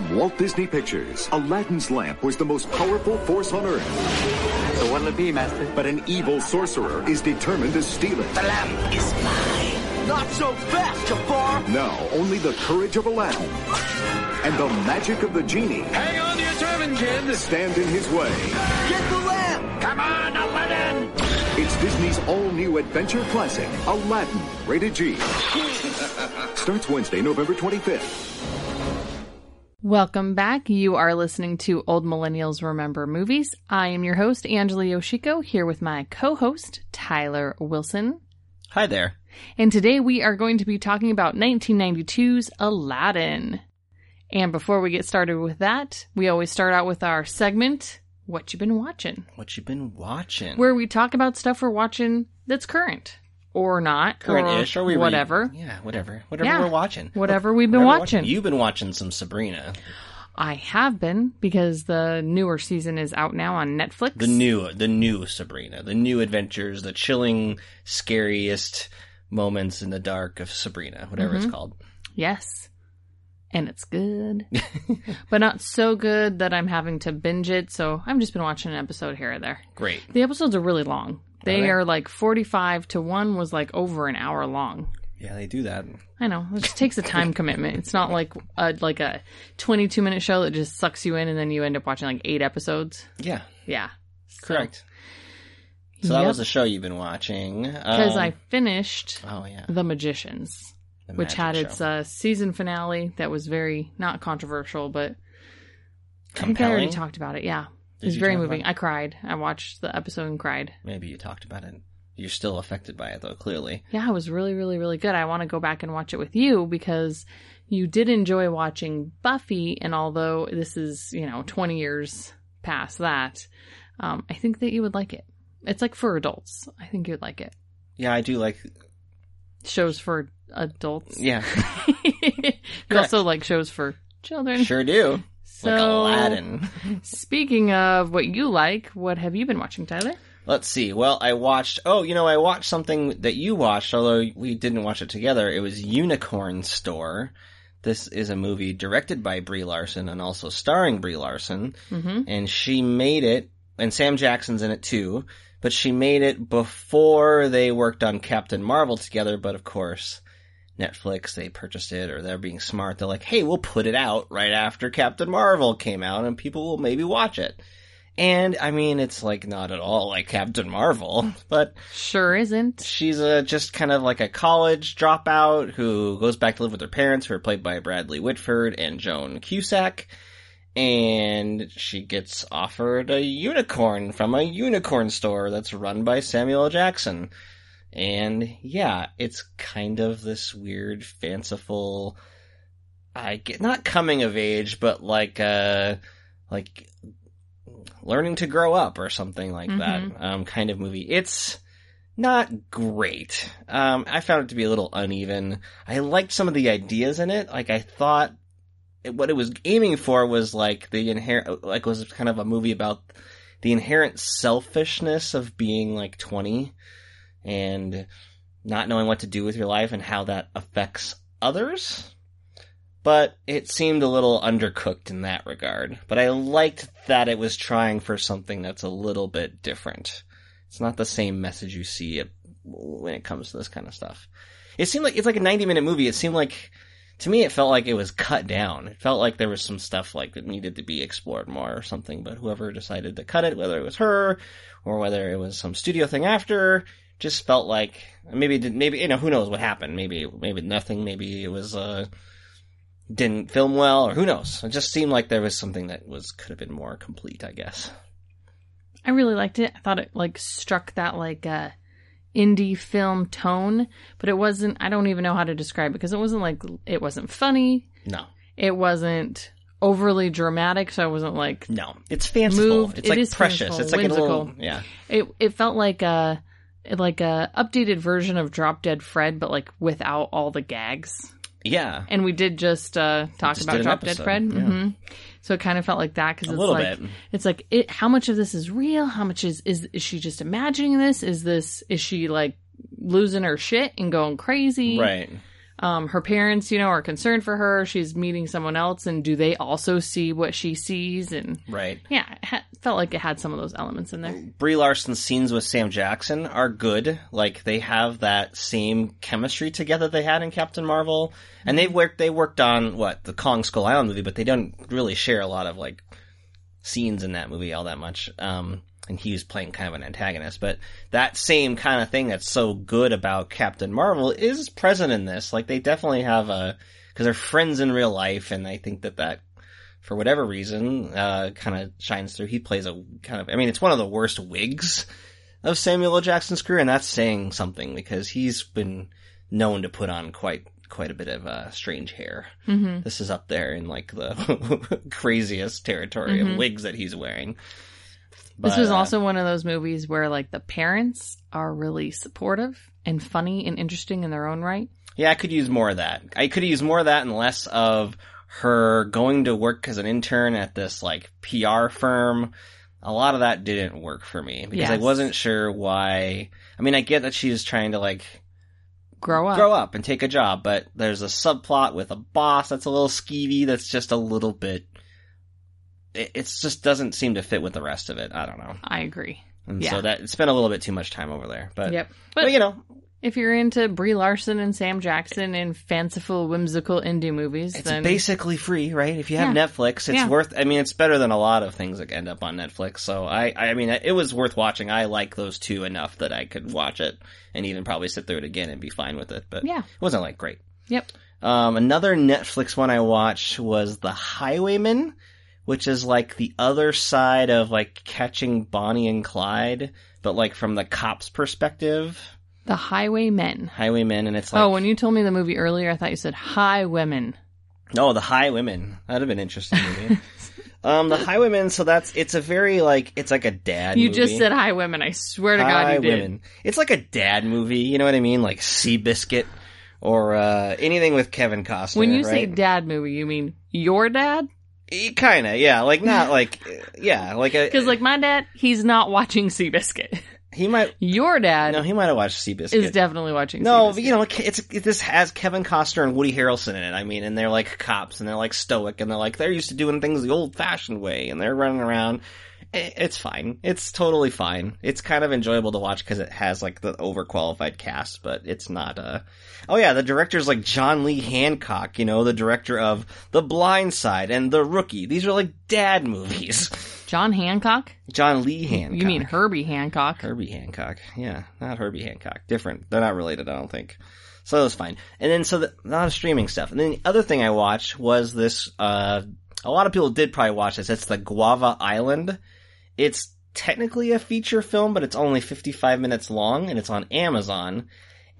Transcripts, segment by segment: From Walt Disney Pictures, Aladdin's lamp was the most powerful force on Earth. So what'll it be, Master? But an evil sorcerer is determined to steal it. The lamp is mine. Not so fast, Jafar! Now, only the courage of Aladdin and the magic of the genie. Hang on to your turban, kid! Stand in his way. Get the lamp! Come on, Aladdin! It's Disney's all-new adventure classic, Aladdin, rated G. Starts Wednesday, November 25th. Welcome back. You are listening to Old Millennials Remember Movies. I am your host, Angela Yoshiko, here with my co-host, Tyler Wilson. Hi there. And today we are going to be talking about 1992's Aladdin. And before we get started with that, we always start out with our segment, What You Been Watching. What You Been Watching. Where we talk about stuff we're watching that's current. Or not. Current-ish. Or whatever. Yeah, whatever. Whatever we're watching. Whatever we've been watching. You've been watching some Sabrina. I have been, because the newer season is out now on Netflix. The new Sabrina. The new adventures. The chilling, scariest moments in the dark of Sabrina. Whatever it's called. Yes. And it's good. But not so good that I'm having to binge it, so I've just been watching an episode here or there. Great. The episodes are really long. They are like 45 to one was like over an hour long. Yeah, they do that. I know. It just takes a time commitment. It's not like a 22-minute show that just sucks you in and then you end up watching like 8 episodes. Yeah. Yeah. Correct. So that was the show you've been watching. Because I finished The Magicians, which had its season finale that was very, not controversial, but compelling. I think I already talked about it. Yeah. It was very moving. I cried. I watched the episode and cried. Maybe you talked about it. You're still affected by it, though, clearly. Yeah, it was really, really, really good. I want to go back and watch it with you because you did enjoy watching Buffy. And although this is, 20 years past that, I think that you would like it. It's like for adults. I think you'd like it. Yeah, I do like shows for adults. Yeah. You also like shows for children. Sure do. So, like Aladdin. Speaking of what you like, what have you been watching, Tyler? Let's see. Well, I watched something that you watched, although we didn't watch it together. It was Unicorn Store. This is a movie directed by Brie Larson and also starring Brie Larson. Mm-hmm. And she made it, and Sam Jackson's in it too, but she made it before they worked on Captain Marvel together, but of course... Netflix, they purchased it, or they're being smart. They're like, hey, we'll put it out right after Captain Marvel came out, and people will maybe watch it. And, I mean, it's, like, not at all like Captain Marvel, but... Sure isn't. She's just kind of like a college dropout who goes back to live with her parents, who are played by Bradley Whitford and Joan Cusack, and she gets offered a unicorn from a unicorn store that's run by Samuel L. Jackson. And, yeah, it's kind of this weird, fanciful, not coming of age, but like learning to grow up or something like that kind of movie. It's not great. I found it to be a little uneven. I liked some of the ideas in it. Like, I thought what it was aiming for was, like, was kind of a movie about the inherent selfishness of being, like, 20. And not knowing what to do with your life and how that affects others. But it seemed a little undercooked in that regard. But I liked that it was trying for something that's a little bit different. It's not the same message you see when it comes to this kind of stuff. It seemed like it's like a 90-minute movie. It seemed like, to me, it felt like it was cut down. It felt like there was some stuff like that needed to be explored more or something. But whoever decided to cut it, whether it was her or whether it was some studio thing after... Just felt like who knows what happened? Maybe nothing. Maybe it was didn't film well, or who knows? It just seemed like there was something that could have been more complete, I guess. I really liked it. I thought it struck that indie film tone, but it wasn't. I don't even know how to describe it because it wasn't it wasn't funny. No, it wasn't overly dramatic, so I wasn't no. It's fanciful. Moved. It's it precious. Fanciful, it's whimsical. A little yeah. It felt like a. Like a updated version of Drop Dead Fred, but without all the gags. Yeah. And we did just talk about Drop Dead Fred. Yeah. Mm-hmm. So it kind of felt like that because it's bit. It's how much of this is real? How much is she just imagining this? Is she losing her shit and going crazy? Right. Her parents, you know, are concerned for her. She's meeting someone else, and do they also see what she sees? And right. Yeah, it felt like it had some of those elements in there. Brie Larson's scenes with Sam Jackson are good. Like, they have that same chemistry together they had in Captain Marvel. And they worked on, the Kong Skull Island movie, but they don't really share a lot of, scenes in that movie all that much. And he was playing kind of an antagonist. But that same kind of thing that's so good about Captain Marvel is present in this. Like, they definitely have because they're friends in real life, and I think that, for whatever reason, kind of shines through. He plays it's one of the worst wigs of Samuel L. Jackson's career, and that's saying something, because he's been known to put on quite a bit of strange hair. Mm-hmm. This is up there in, the craziest territory mm-hmm. of wigs that he's wearing. But this was also one of those movies where, the parents are really supportive and funny and interesting in their own right. Yeah, I could use more of that. I could use more of that and less of her going to work as an intern at this, PR firm. A lot of that didn't work for me because yes. I wasn't sure why. I mean, I get that she's trying to, grow up and take a job, but there's a subplot with a boss that's a little skeevy that's just a little bit... It just doesn't seem to fit with the rest of it. I don't know. I agree. And yeah. So that it spent a little bit too much time over there. But, yep. But you know. If you're into Brie Larson and Sam Jackson and fanciful, whimsical indie movies, then... It's basically free, right? If you have Netflix, it's worth... I mean, it's better than a lot of things that end up on Netflix. So, I mean, it was worth watching. I like those two enough that I could watch it and even probably sit through it again and be fine with it. But yeah. It wasn't, great. Yep. Another Netflix one I watched was The Highwaymen, which is the other side of Catching Bonnie and Clyde, but from the cops' perspective. The Highwaymen. Highwaymen, and it's Oh, when you told me the movie earlier, I thought you said High Women. No, The Highwaymen. That'd have been an interesting movie. The Highwaymen, so it's a very a dad movie. You just said High Women, I swear to God you did. High Women. It's like a dad movie, you know what I mean? Like Seabiscuit or anything with Kevin Costner. When you say dad movie, you mean your dad? Kind of, yeah. Because my dad, he's not watching Seabiscuit. He might... Your dad... No, he might have watched Seabiscuit. Is definitely watching Seabiscuit. No, but, this has Kevin Costner and Woody Harrelson in it. I mean, and they're cops, and they're stoic, and they're they're used to doing things the old-fashioned way, and they're running around. It's fine. It's totally fine. It's kind of enjoyable to watch because it has the overqualified cast, but it's not Oh yeah, the director's John Lee Hancock, the director of The Blind Side and The Rookie. These are dad movies. John Hancock? John Lee Hancock. You mean Herbie Hancock. Herbie Hancock. Yeah, not Herbie Hancock. Different. They're not related, I don't think. So that was fine. And then, a lot of streaming stuff. And then the other thing I watched was this, a lot of people did probably watch this. It's the Guava Island. It's technically a feature film, but it's only 55 minutes long, and it's on Amazon.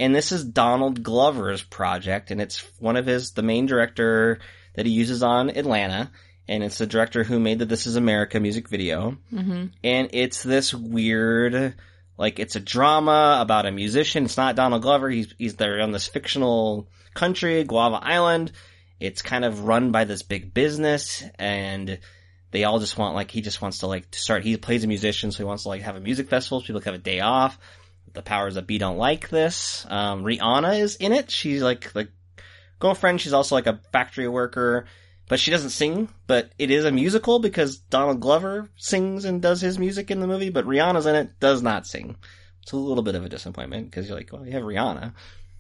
And this is Donald Glover's project, and it's one of the main director that he uses on Atlanta, and it's the director who made the This Is America music video. Mm-hmm. And it's this weird, it's a drama about a musician. It's not Donald Glover. He's there on this fictional country, Guava Island. It's kind of run by this big business, and they all just want, he just wants to, start. He plays a musician, so he wants to, have a music festival so people can have a day off. The powers that be don't like this. Rihanna is in it. She's the girlfriend. She's also a factory worker, but she doesn't sing. But it is a musical because Donald Glover sings and does his music in the movie. But Rihanna's in it, does not sing. It's a little bit of a disappointment because you're you have Rihanna.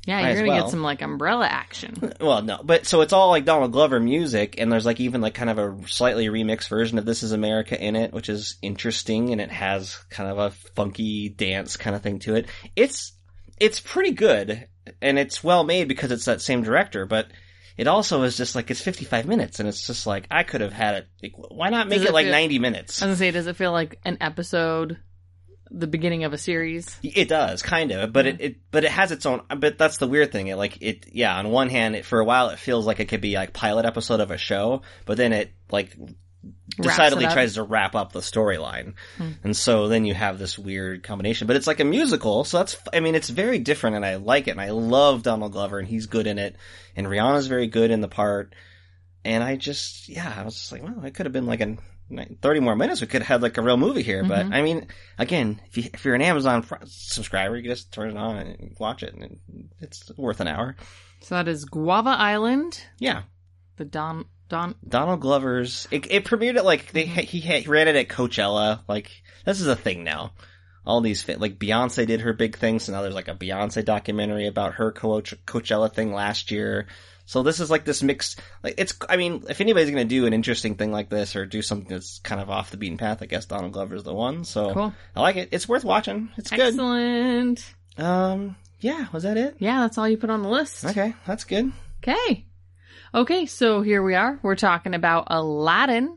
Yeah, you're gonna get some umbrella action. Well, no, but so it's all Donald Glover music, and there's even kind of a slightly remixed version of This Is America in it, which is interesting, and it has kind of a funky dance kind of thing to it. It's pretty good, and it's well made because it's that same director, but it also is just it's 55 minutes, and it's just I could have had it. Why not make it 90 minutes? I was gonna say, does it feel like an episode? The beginning of a series? It does, kind of, but it has its own, but that's the weird thing. On one hand, for a while it feels like it could be pilot episode of a show, but then it decidedly tries to wrap up the storyline. Hmm. And so then you have this weird combination, but it's a musical, so that's, I mean, it's very different, and I like it, and I love Donald Glover, and he's good in it, and Rihanna's very good in the part, and I was just well, it could have been 30 more minutes, we could have had a real movie here, but mm-hmm. I mean, again, if you're an Amazon subscriber, you can just turn it on and watch it, and it's worth an hour. So that is Guava Island. Yeah. The Donald Glover's. It premiered at he ran it at Coachella. Like, this is a thing now. All these, like, Beyonce did her big thing, so now there's like a Beyonce documentary about her Coachella thing last year. So this is like this mixed, like, it's, I mean, if anybody's going to do an interesting thing like this or do something that's kind of off the beaten path, I guess Donald Glover's the one. So cool. I like it. It's worth watching. It's good. Excellent. Yeah, was that it? Yeah, that's all you put on the list. Okay, that's good. Okay, so here we are. We're talking about Aladdin.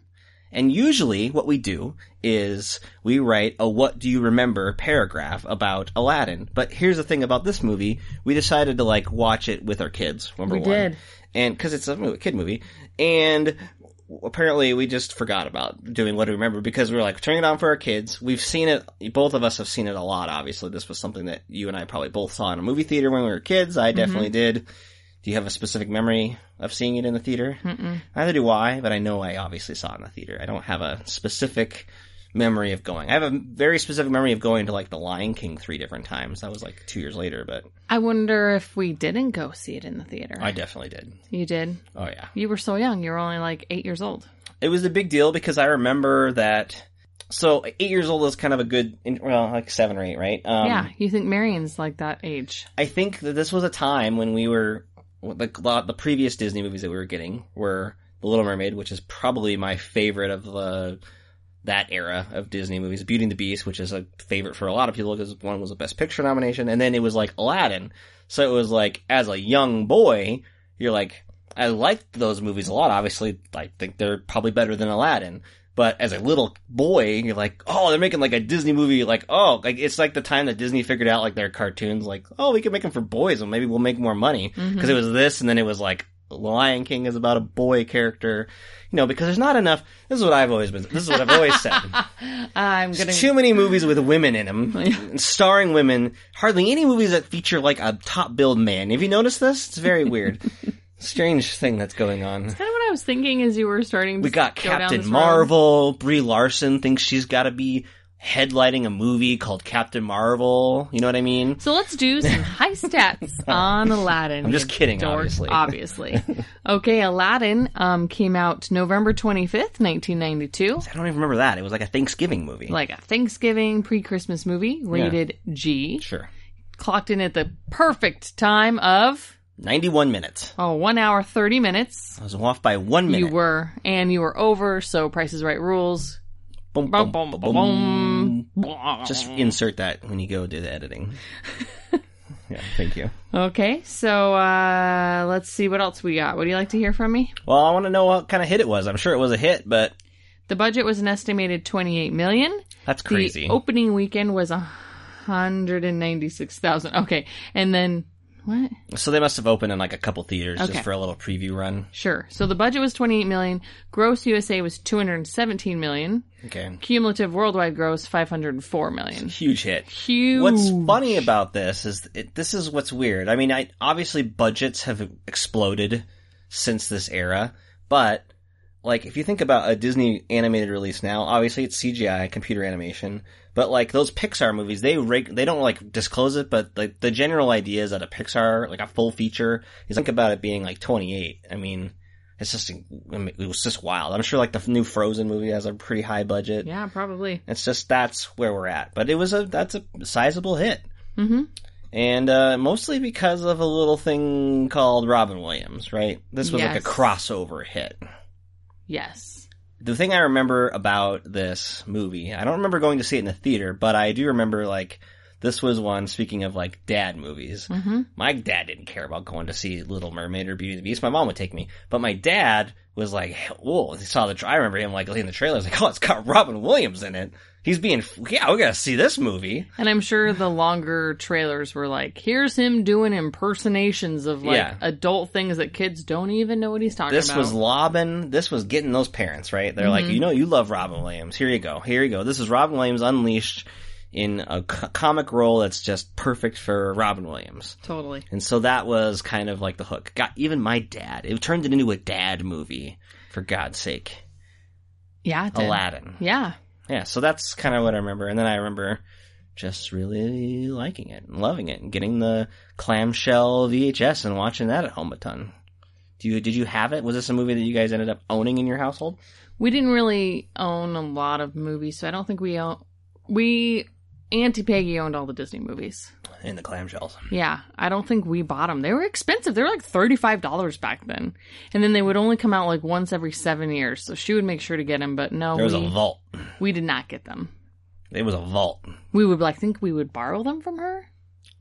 And usually what we do is we write a what do you remember paragraph about Aladdin. But here's the thing about this movie. We decided to watch it with our kids, number one. We did. And because it's a kid movie. And apparently we just forgot about doing what do we remember because we were like, turning it on for our kids. We've seen it. Both of us have seen it a lot, obviously. This was something that you and I probably both saw in a movie theater when we were kids. I definitely did. Do you have a specific memory of seeing it in the theater? Mm-mm. Neither do I, but I know I obviously saw it in the theater. I don't have a specific memory of going. I have a very specific memory of going to, The Lion King 3 different times. That was, 2 years later, but... I wonder if we didn't go see it in the theater. I definitely did. You did? Oh, yeah. You were so young. You were only, 8 years old. It was a big deal because I remember that... So, 8 years old is kind of a good, 7 or 8, right? Yeah, you think Marion's, that age. I think that this was a time when we were... The previous Disney movies that we were getting were The Little Mermaid, which is probably my favorite of that era of Disney movies. Beauty and the Beast, which is a favorite for a lot of people because one was a Best Picture nomination. And then it was Aladdin. So it was as a young boy, you're I liked those movies a lot. Obviously, I think they're probably better than Aladdin. But as a little boy, you're oh, they're making a Disney movie. It's the time that Disney figured out their cartoons. We can make them for boys and maybe we'll make more money. Because it was this, and then it was The Lion King is about a boy character. Because there's not enough. This is what I've always said. Too many movies with women in them, starring women. Hardly any movies that feature a top billed man. Have you noticed this? It's very weird. Strange thing that's going on. It's kind of what I was thinking as you were starting to. We got Captain Marvel. Brie Larson thinks she's got to be headlining a movie called Captain Marvel. You know what I mean? So let's do some high stats on Aladdin. I'm just kidding, obviously. Okay, Aladdin came out November 25th, 1992. I don't even remember that. It was a Thanksgiving movie. A Thanksgiving pre-Christmas movie, rated G. Sure. Clocked in at the perfect time of... 91 minutes. Oh, 1 hour, 30 minutes. I was off by 1 minute. You were over, so Price is Right rules. Boom, boom, boom, boom, boom, boom. Just insert that when you go do the editing. Yeah, thank you. Okay, so let's see what else we got. What do you like to hear from me? Well, I want to know what kind of hit it was. I'm sure it was a hit, but... The budget was an estimated $28 million. That's crazy. The opening weekend was $196,000. Okay, and then... What? So they must have opened in a couple theaters just for a little preview run. Sure. So the budget was $28 million. Gross USA was $217 million. Okay. Cumulative worldwide gross, $504 million. Huge hit. Huge. What's funny about this is this is what's weird. I mean, obviously budgets have exploded since this era, but if you think about a Disney animated release now, obviously it's CGI, computer animation. But, those Pixar movies, they don't, disclose it, but, the general idea is that a Pixar, a full feature, you think about it being, 28. I mean, it was just wild. I'm sure, the new Frozen movie has a pretty high budget. Yeah, probably. It's just, that's where we're at. But that's a sizable hit. Mm-hmm. And, mostly because of a little thing called Robin Williams, right? This was, a crossover hit. Yes. The thing I remember about this movie, I don't remember going to see it in the theater, but I do remember, this was one, speaking of, dad movies. Mm-hmm. My dad didn't care about going to see Little Mermaid or Beauty and the Beast. My mom would take me. But my dad was whoa, he saw I remember him, in the trailer. I was oh, it's got Robin Williams in it. He's we gotta see this movie. And I'm sure the longer trailers were here's him doing impersonations of, adult things that kids don't even know what he's talking about. This was lobbing, this was getting those parents, right? They're you love Robin Williams. Here you go. This is Robin Williams unleashed in a comic role that's just perfect for Robin Williams. Totally. And so that was kind of the hook. God, even my dad, it turned it into a dad movie, for God's sake. Yeah, it did. Aladdin. Yeah. Yeah, so that's kind of what I remember. And then I remember just really liking it and loving it and getting the clamshell VHS and watching that at home a ton. Did you have it? Was this a movie that you guys ended up owning in your household? We didn't really own a lot of movies, so I don't think we own... Auntie Peggy owned all the Disney movies. And the clamshells. Yeah. I don't think we bought them. They were expensive. They were like $35 back then. And then they would only come out like once every 7 years. So she would make sure to get them, but no. There was a vault. We did not get them. It was a vault. We would like think we would borrow them from her.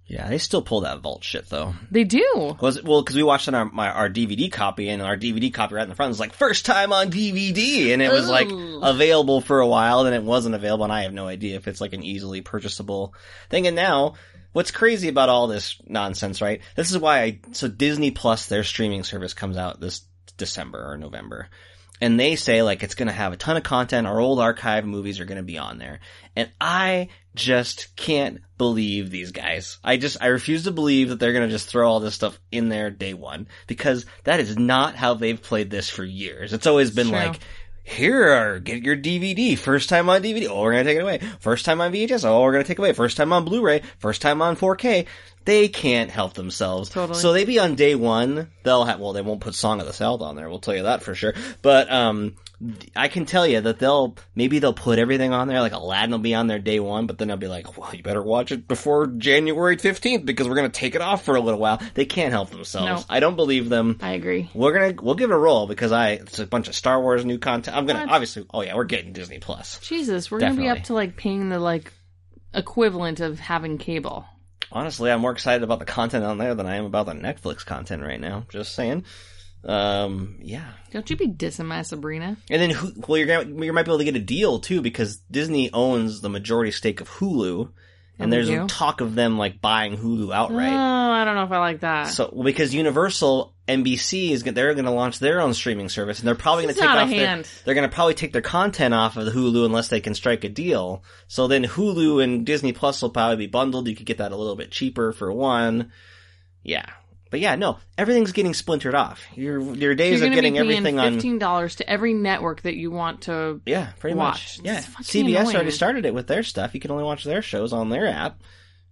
Yeah, they still pull that vault shit, though. They do. Well, because we watched on our DVD copy, and our DVD copy right in the front was like, first time on DVD, and it was, like, available for a while, then it wasn't available, and I have no idea if it's, like, an easily purchasable thing. And now, what's crazy about all this nonsense, right? This is why so Disney Plus, their streaming service, comes out this December or November. And they say, like, it's going to have a ton of content. Our old archive movies are going to be on there. And I just can't believe these guys. I refuse to believe that they're going to just throw all this stuff in there day one. Because that is not how they've played this for years. It's always been like, get your DVD. First time on DVD. Oh, we're going to take it away. First time on VHS. Oh, we're going to take it away. First time on Blu-ray. First time on 4K. They can't help themselves. Totally. So they be on day one, they won't put Song of the South on there, we'll tell you that for sure. But, I can tell you that maybe they'll put everything on there, like Aladdin will be on there day one, but then they'll be like, well, you better watch it before January 15th because we're gonna take it off for a little while. They can't help themselves. No. I don't believe them. I agree. We'll give it a roll because it's a bunch of Star Wars new content. I'm gonna, obviously, oh yeah, we're getting Disney Plus. Jesus, we're definitely gonna be up to like paying the like equivalent of having cable. Honestly, I'm more excited about the content on there than I am about the Netflix content right now. Just saying. Yeah. Don't you be dissing my Sabrina. And then, you might be able to get a deal, too, because Disney owns the majority stake of Hulu, and there's talk of them, like, buying Hulu outright. Oh, I don't know if I like that. So, because Universal, NBC, they're going to launch their own streaming service, and they're probably going to they're going to probably take their content off of the Hulu unless they can strike a deal. So then Hulu and Disney Plus will probably be bundled. You could get that a little bit cheaper for one. Yeah. But yeah, no, everything's getting splintered off. Your days of getting everything on $15 to every network that you want to. Yeah, pretty much. Yeah, CBS already started it with their stuff. You can only watch their shows on their app,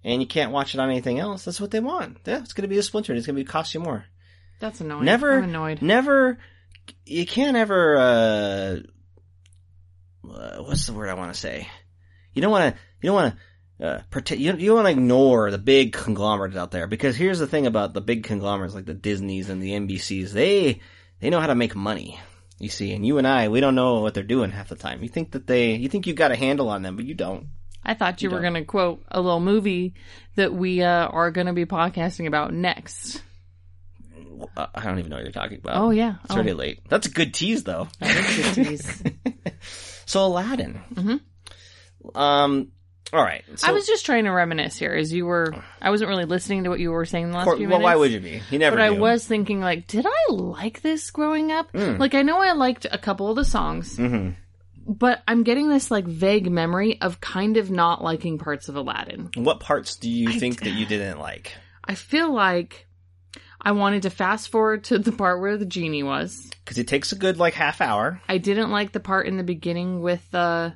and you can't watch it on anything else. That's what they want. Yeah, it's going to be a splinter. It's going to cost you more. That's annoying. I'm annoyed. Never. You can't ever. What's the word I want to say? You want to ignore the big conglomerates out there, because here's the thing about the big conglomerates like the Disneys and the NBCs. They know how to make money, you see, and you and I, we don't know what they're doing half the time. You think you've got a handle on them, but you don't. I thought you were going to quote a little movie that we are going to be podcasting about next. I don't even know what you're talking about. Oh, yeah. It's already late. That's a good tease, though. That is a good tease. So, Aladdin. Mm-hmm. All right. So, I was just trying to reminisce here as you were... I wasn't really listening to what you were saying the last few minutes. Well, why would you be? You never do. But I was thinking, like, did I like this growing up? Mm. Like, I know I liked a couple of the songs, mm-hmm. but I'm getting this, like, vague memory of kind of not liking parts of Aladdin. What parts do you think that you didn't like? I feel like I wanted to fast forward to the part where the genie was. Because it takes a good, like, half hour. I didn't like the part in the beginning with the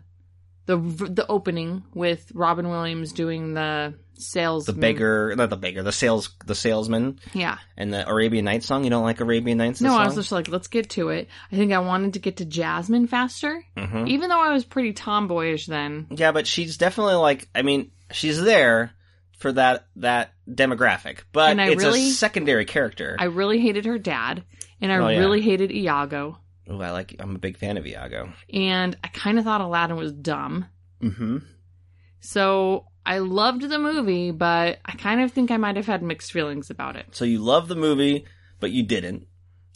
opening with Robin Williams doing the salesman. The salesman. Yeah. And the Arabian Nights song. You don't like Arabian Nights song? No, I was just like, let's get to it. I think I wanted to get to Jasmine faster. Mm-hmm. Even though I was pretty tomboyish then. Yeah, but she's definitely like, I mean, she's there for that demographic. But it's a secondary character. I really hated her dad. And I really hated Iago. Oh, I'm a big fan of Iago. And I kind of thought Aladdin was dumb. Mm-hmm. So I loved the movie, but I kind of think I might have had mixed feelings about it. So you loved the movie, but you didn't.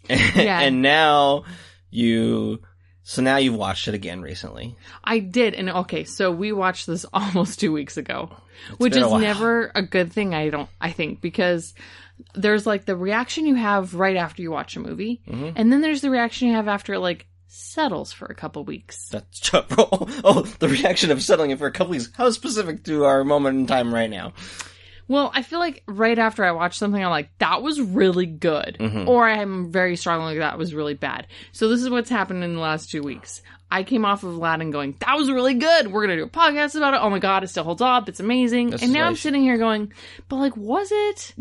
Yeah. And now you've watched it again recently. I did. And okay, so we watched this almost 2 weeks ago, which is never a good thing, I think, because there's like the reaction you have right after you watch a movie, mm-hmm. and then there's the reaction you have after it like settles for a couple weeks. That's the reaction of settling it for a couple weeks. How specific to our moment in time right now? Well, I feel like right after I watch something, I'm like, that was really good. Mm-hmm. Or I'm very strongly like, that was really bad. So this is what's happened in the last 2 weeks. I came off of Aladdin going, that was really good. We're going to do a podcast about it. Oh my God, it still holds up. It's amazing. That's and now nice. I'm sitting here going, but like, was it?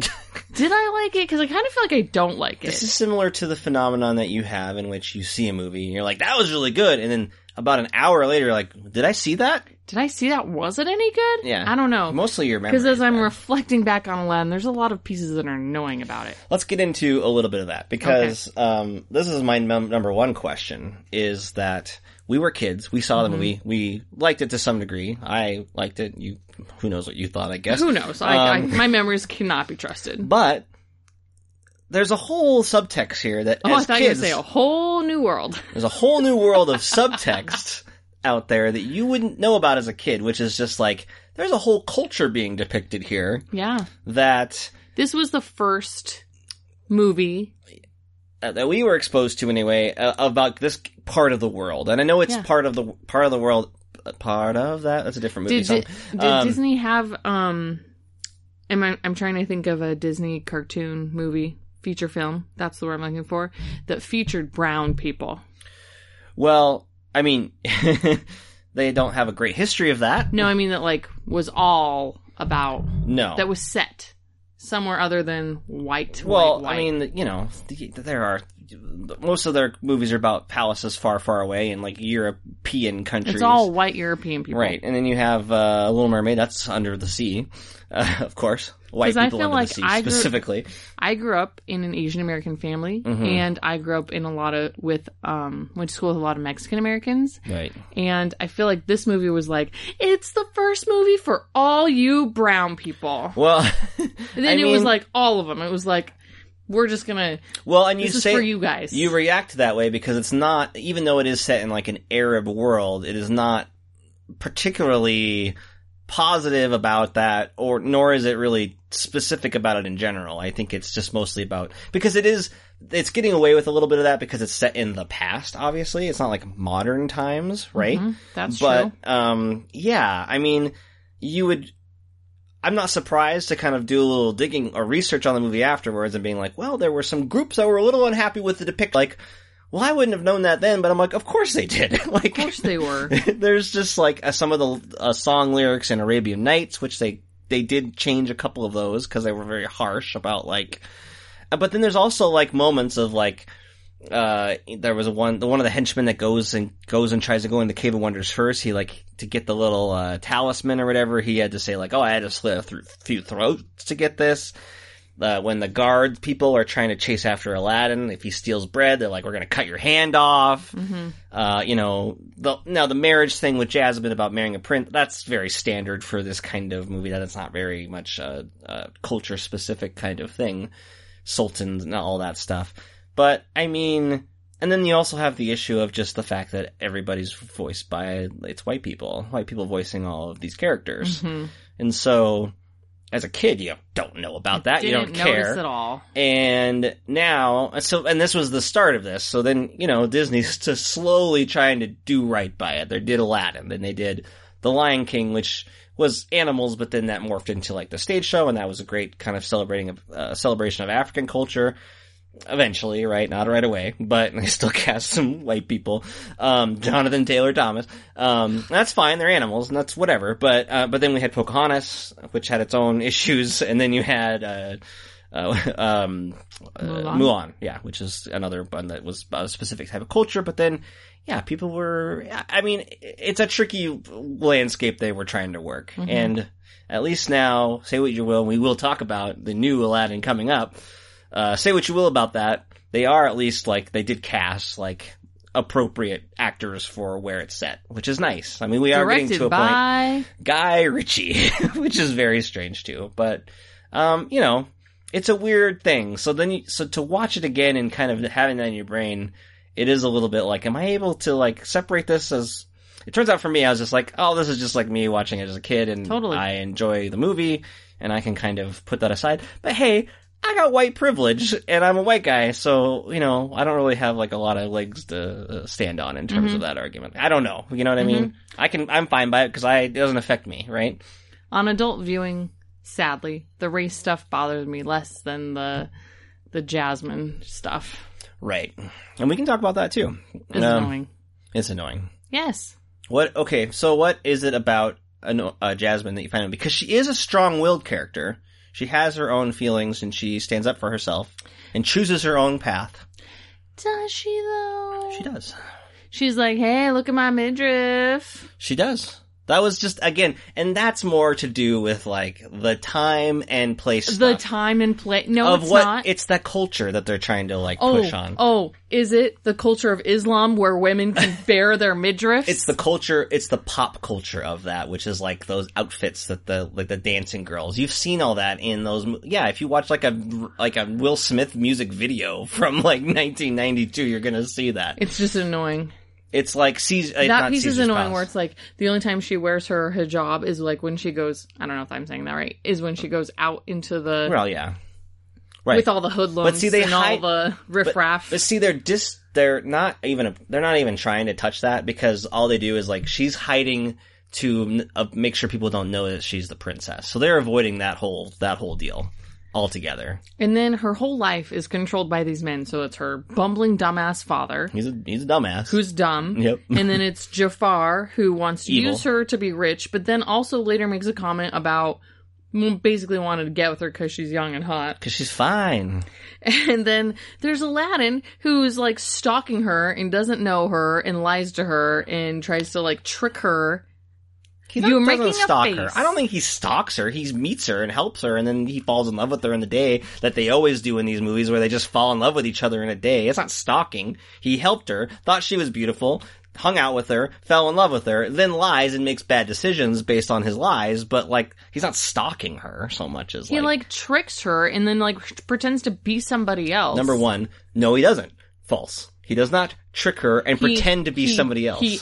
Did I like it? Because I kind of feel like I don't like it. This is similar to the phenomenon that you have in which you see a movie and you're like, that was really good. And then about an hour later, you're like, did I see that? Did I see that? Was it any good? Yeah. I don't know. Mostly your memory. Because as I'm reflecting back on Aladdin, there's a lot of pieces that are annoying about it. Let's get into a little bit of that. Because this is my number one question, is that we were kids. We saw the movie. We liked it to some degree. I liked it. You, who knows what you thought, I guess. Who knows? My memories cannot be trusted. But there's a whole subtext here that as kids... Oh, I thought you were going to say a whole new world. There's a whole new world of subtext... out there that you wouldn't know about as a kid, which is just like, there's a whole culture being depicted here. Yeah. That... This was the first movie... that we were exposed to anyway, about this part of the world. And I know it's part of the world... Part of that? That's a different movie song. Did Disney have... I'm trying to think of a Disney cartoon movie, feature film, that's the word I'm looking for, that featured brown people. Well... I mean, they don't have a great history of that. No, I mean that, like, was all about... No. That was set somewhere other than white. I mean, you know, there are... Most of their movies are about palaces far, far away in, like, European countries. It's all white European people. Right. And then you have Little Mermaid. That's under the sea, of course. White people under the sea, specifically. I grew up in an Asian American family, and I grew up in went to school with a lot of Mexican Americans. Right. And I feel like this movie was like, it's the first movie for all you brown people. Well, it was like all of them. It was like, we're just gonna. Well, and you this say is for you guys, you react that way because it's not, even though it is set in like an Arab world, it is not particularly positive about that, or nor is it really specific about it in general. I think it's just mostly about, because it's getting away with a little bit of that because it's set in the past, obviously. It's not like modern times, right? Mm-hmm. That's true. But yeah, I mean, I'm not surprised to kind of do a little digging or research on the movie afterwards and being like, well, there were some groups that were a little unhappy with the depiction. Like, well, I wouldn't have known that then, but I'm like, of course they did. Like, of course they were. There's just like some of the song lyrics in Arabian Nights, which they did change a couple of those because they were very harsh about like... But then there's also like moments of like... there was one of the henchmen that goes and tries to go in the Cave of Wonders first. He like to get the little talisman or whatever. He had to say like, "Oh, I had to slit a few throats to get this." When the guard people are trying to chase after Aladdin, if he steals bread, they're like, "We're gonna cut your hand off." Mm-hmm. You know, now the marriage thing with Jasmine about marrying a prince, that's very standard for this kind of movie. That it's not very much a culture specific kind of thing. Sultans and all that stuff. But, I mean, and then you also have the issue of just the fact that everybody's voiced by, it's white people voicing all of these characters. Mm-hmm. And so, as a kid, you don't know about that. You don't care at all. And now, and this was the start of this. So then, you know, Disney's just slowly trying to do right by it. They did Aladdin, then they did The Lion King, which was animals, but then that morphed into like the stage show, and that was a great kind of celebration of African culture. Eventually, right? Not right away, but they still cast some white people. Jonathan Taylor Thomas. That's fine. They're animals and that's whatever. But then we had Pocahontas, which had its own issues. And then you had, Mulan. Yeah. Which is another one that was about a specific type of culture. But then, yeah, people were, I mean, it's a tricky landscape they were trying to work. Mm-hmm. And at least now, say what you will, and we will talk about the new Aladdin coming up. Say what you will about that. They are at least like, they did cast like appropriate actors for where it's set, which is nice. I mean, we are getting to a point. Guy Ritchie, which is very strange too, but, you know, it's a weird thing. So then, so to watch it again and kind of having that in your brain, it is a little bit like, am I able to like separate this as, it turns out for me, I was just like, oh, this is just like me watching it as a kid and totally. I enjoy the movie and I can kind of put that aside. But hey, I got white privilege, and I'm a white guy, so, you know, I don't really have, like, a lot of legs to stand on in terms of that argument. I don't know. You know what I mean? I'm fine by it, because it doesn't affect me, right? On adult viewing, sadly. The race stuff bothers me less than the Jasmine stuff. Right. And we can talk about that too. It's annoying. It's annoying. Yes. What? Okay, so what is it about Jasmine that you find out? Because she is a strong-willed character. She has her own feelings, and she stands up for herself and chooses her own path. Does she, though? She does. She's like, hey, look at my midriff. She does. That was just, again, and that's more to do with, like, the time and place stuff. The time and place. No, it's not. It's the culture that they're trying to, like, push on. Oh, is it the culture of Islam where women can bare their midriffs? It's the culture, it's the pop culture of that, which is, like, those outfits that the dancing girls. You've seen all that in those, yeah, if you watch, like a Will Smith music video from, like, 1992, you're gonna see that. It's just annoying. It's like that piece is annoying where it's like the only time she wears her hijab is like when she goes, I don't know if I'm saying that right, is when she goes out into the... Well, yeah. Right. With all the hoodlums all the riffraff. But see, they're not even trying to touch that because all they do is like she's hiding to make sure people don't know that she's the princess. So they're avoiding that whole deal altogether. And then her whole life is controlled by these men. So it's her bumbling dumbass father. He's a dumbass. Who's dumb. Yep. And then it's Jafar who wants to use her to be rich, but then also later makes a comment about basically wanted to get with her because she's young and hot. Because she's fine. And then there's Aladdin who's like stalking her and doesn't know her and lies to her and tries to like trick her. He doesn't stalk her. I don't think he stalks her. He meets her and helps her, and then he falls in love with her in the day that they always do in these movies where they just fall in love with each other in a day. It's not stalking. He helped her, thought she was beautiful, hung out with her, fell in love with her, then lies and makes bad decisions based on his lies, but, like, he's not stalking her so much as, like... He, like, tricks her and then, like, pretends to be somebody else. Number one, no, he doesn't. False. He does not trick her and pretend to be somebody else. He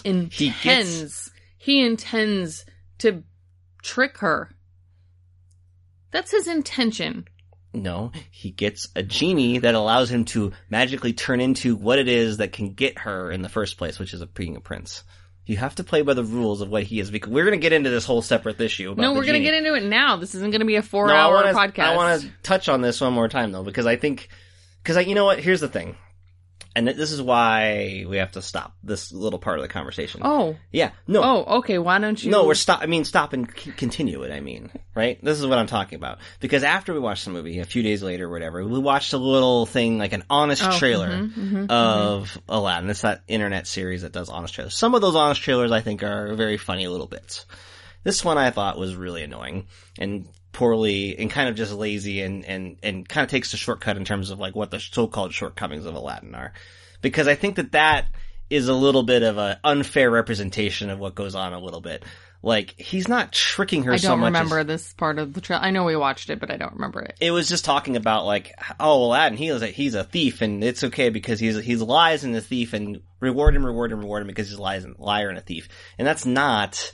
intends to trick her. That's his intention. No, he gets a genie that allows him to magically turn into what it is that can get her in the first place, which is being a prince. You have to play by the rules of what he is. Because we're going to get into this whole separate issue about the genie. No, we're going to get into it now. This isn't going to be a four-hour podcast. I want to touch on this one more time, though, because I think... Because, you know what? Here's the thing. And this is why we have to stop this little part of the conversation. Oh. Yeah. No. Oh, okay. Why don't you... No, stop and continue it, I mean. Right? This is what I'm talking about. Because after we watched the movie, a few days later or whatever, we watched a little thing, like an honest trailer of Aladdin. It's that internet series that does honest trailers. Some of those honest trailers, I think, are very funny little bits. This one I thought was really annoying and poorly and kind of just lazy and kind of takes the shortcut in terms of like what the so-called shortcomings of Aladdin are. Because I think that is a little bit of an unfair representation of what goes on a little bit. Like, he's not tricking her so much. I don't remember this part of the trailer. I know we watched it, but I don't remember it. It was just talking about like, oh, Aladdin, he's a thief and it's okay because he's lies and a thief and reward him because he's liar and a thief. And that's not...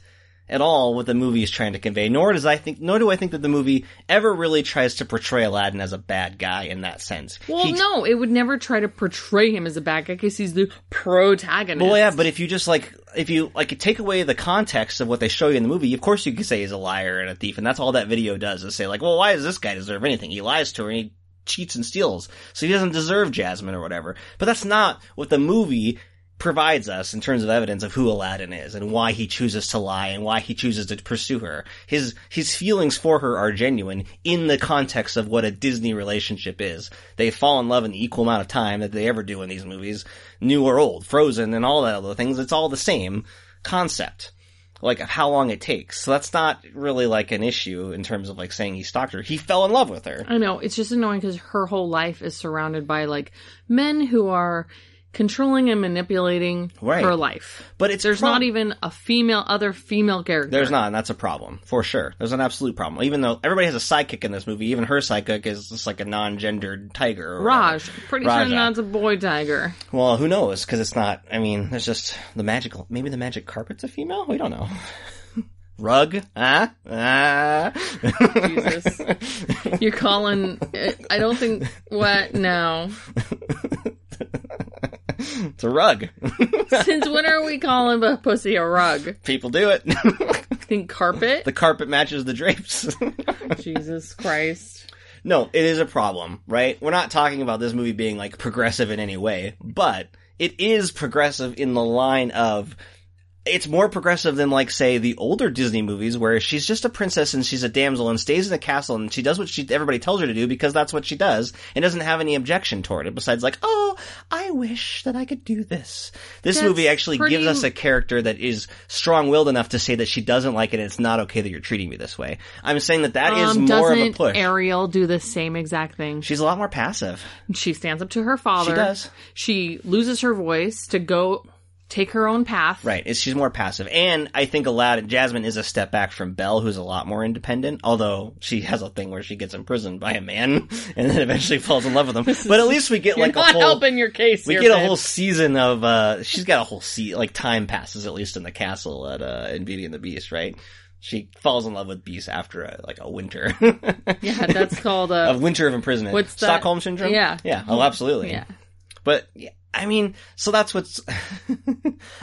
at all what the movie is trying to convey, nor do I think that the movie ever really tries to portray Aladdin as a bad guy in that sense. Well, no, it would never try to portray him as a bad guy because he's the protagonist. Well, yeah, but if you just like, take away the context of what they show you in the movie, of course you could say he's a liar and a thief, and that's all that video does is say like, well, why does this guy deserve anything? He lies to her and he cheats and steals, so he doesn't deserve Jasmine or whatever. But that's not what the movie provides us in terms of evidence of who Aladdin is and why he chooses to lie and why he chooses to pursue her. His feelings for her are genuine in the context of what a Disney relationship is. They fall in love in the equal amount of time that they ever do in these movies, new or old, Frozen and all that other things. It's all the same concept, like of how long it takes. So that's not really like an issue in terms of like saying he stalked her. He fell in love with her. I know. It's just annoying because her whole life is surrounded by like men who are controlling and manipulating her life. But there's not even a other female character. There's not, and that's a problem, for sure. There's an absolute problem. Even though everybody has a sidekick in this movie, even her sidekick is just like a non-gendered tiger. Or Raj. Whatever. Pretty Raja. Sure that's a boy tiger. Well, who knows? Because it's not, I mean, there's just maybe the magic carpet's a female? We don't know. Rug? Huh? Ah. Jesus. You're calling, I don't think, what? No. It's a rug. Since when are we calling a pussy a rug? People do it. think carpet? The carpet matches the drapes. Jesus Christ. No, it is a problem, right? We're not talking about this movie being, like, progressive in any way, but it is progressive in the line of... It's more progressive than, like, say, the older Disney movies where she's just a princess and she's a damsel and stays in a castle and she does what everybody tells her to do because that's what she does and doesn't have any objection toward it besides, like, oh, I wish that I could do this. This movie actually gives us a character that is strong-willed enough to say that she doesn't like it and it's not okay that you're treating me this way. I'm saying that is more of a push. Doesn't Ariel do the same exact thing? She's a lot more passive. She stands up to her father. She does. She loses her voice to go... take her own path. Right. She's more passive. And I think Jasmine is a step back from Belle, who's a lot more independent, although she has a thing where she gets imprisoned by a man and then eventually falls in love with him. But at least we get like a whole... You're not helping your case here, a whole season of... she's got a whole like time passes, at least in the castle in Beauty and the Beast, right? She falls in love with Beast after a winter. Yeah, that's called a... winter of imprisonment. What's that? Stockholm Syndrome? Yeah. Yeah. Oh, absolutely. Yeah. But... yeah. I mean, so that's what's...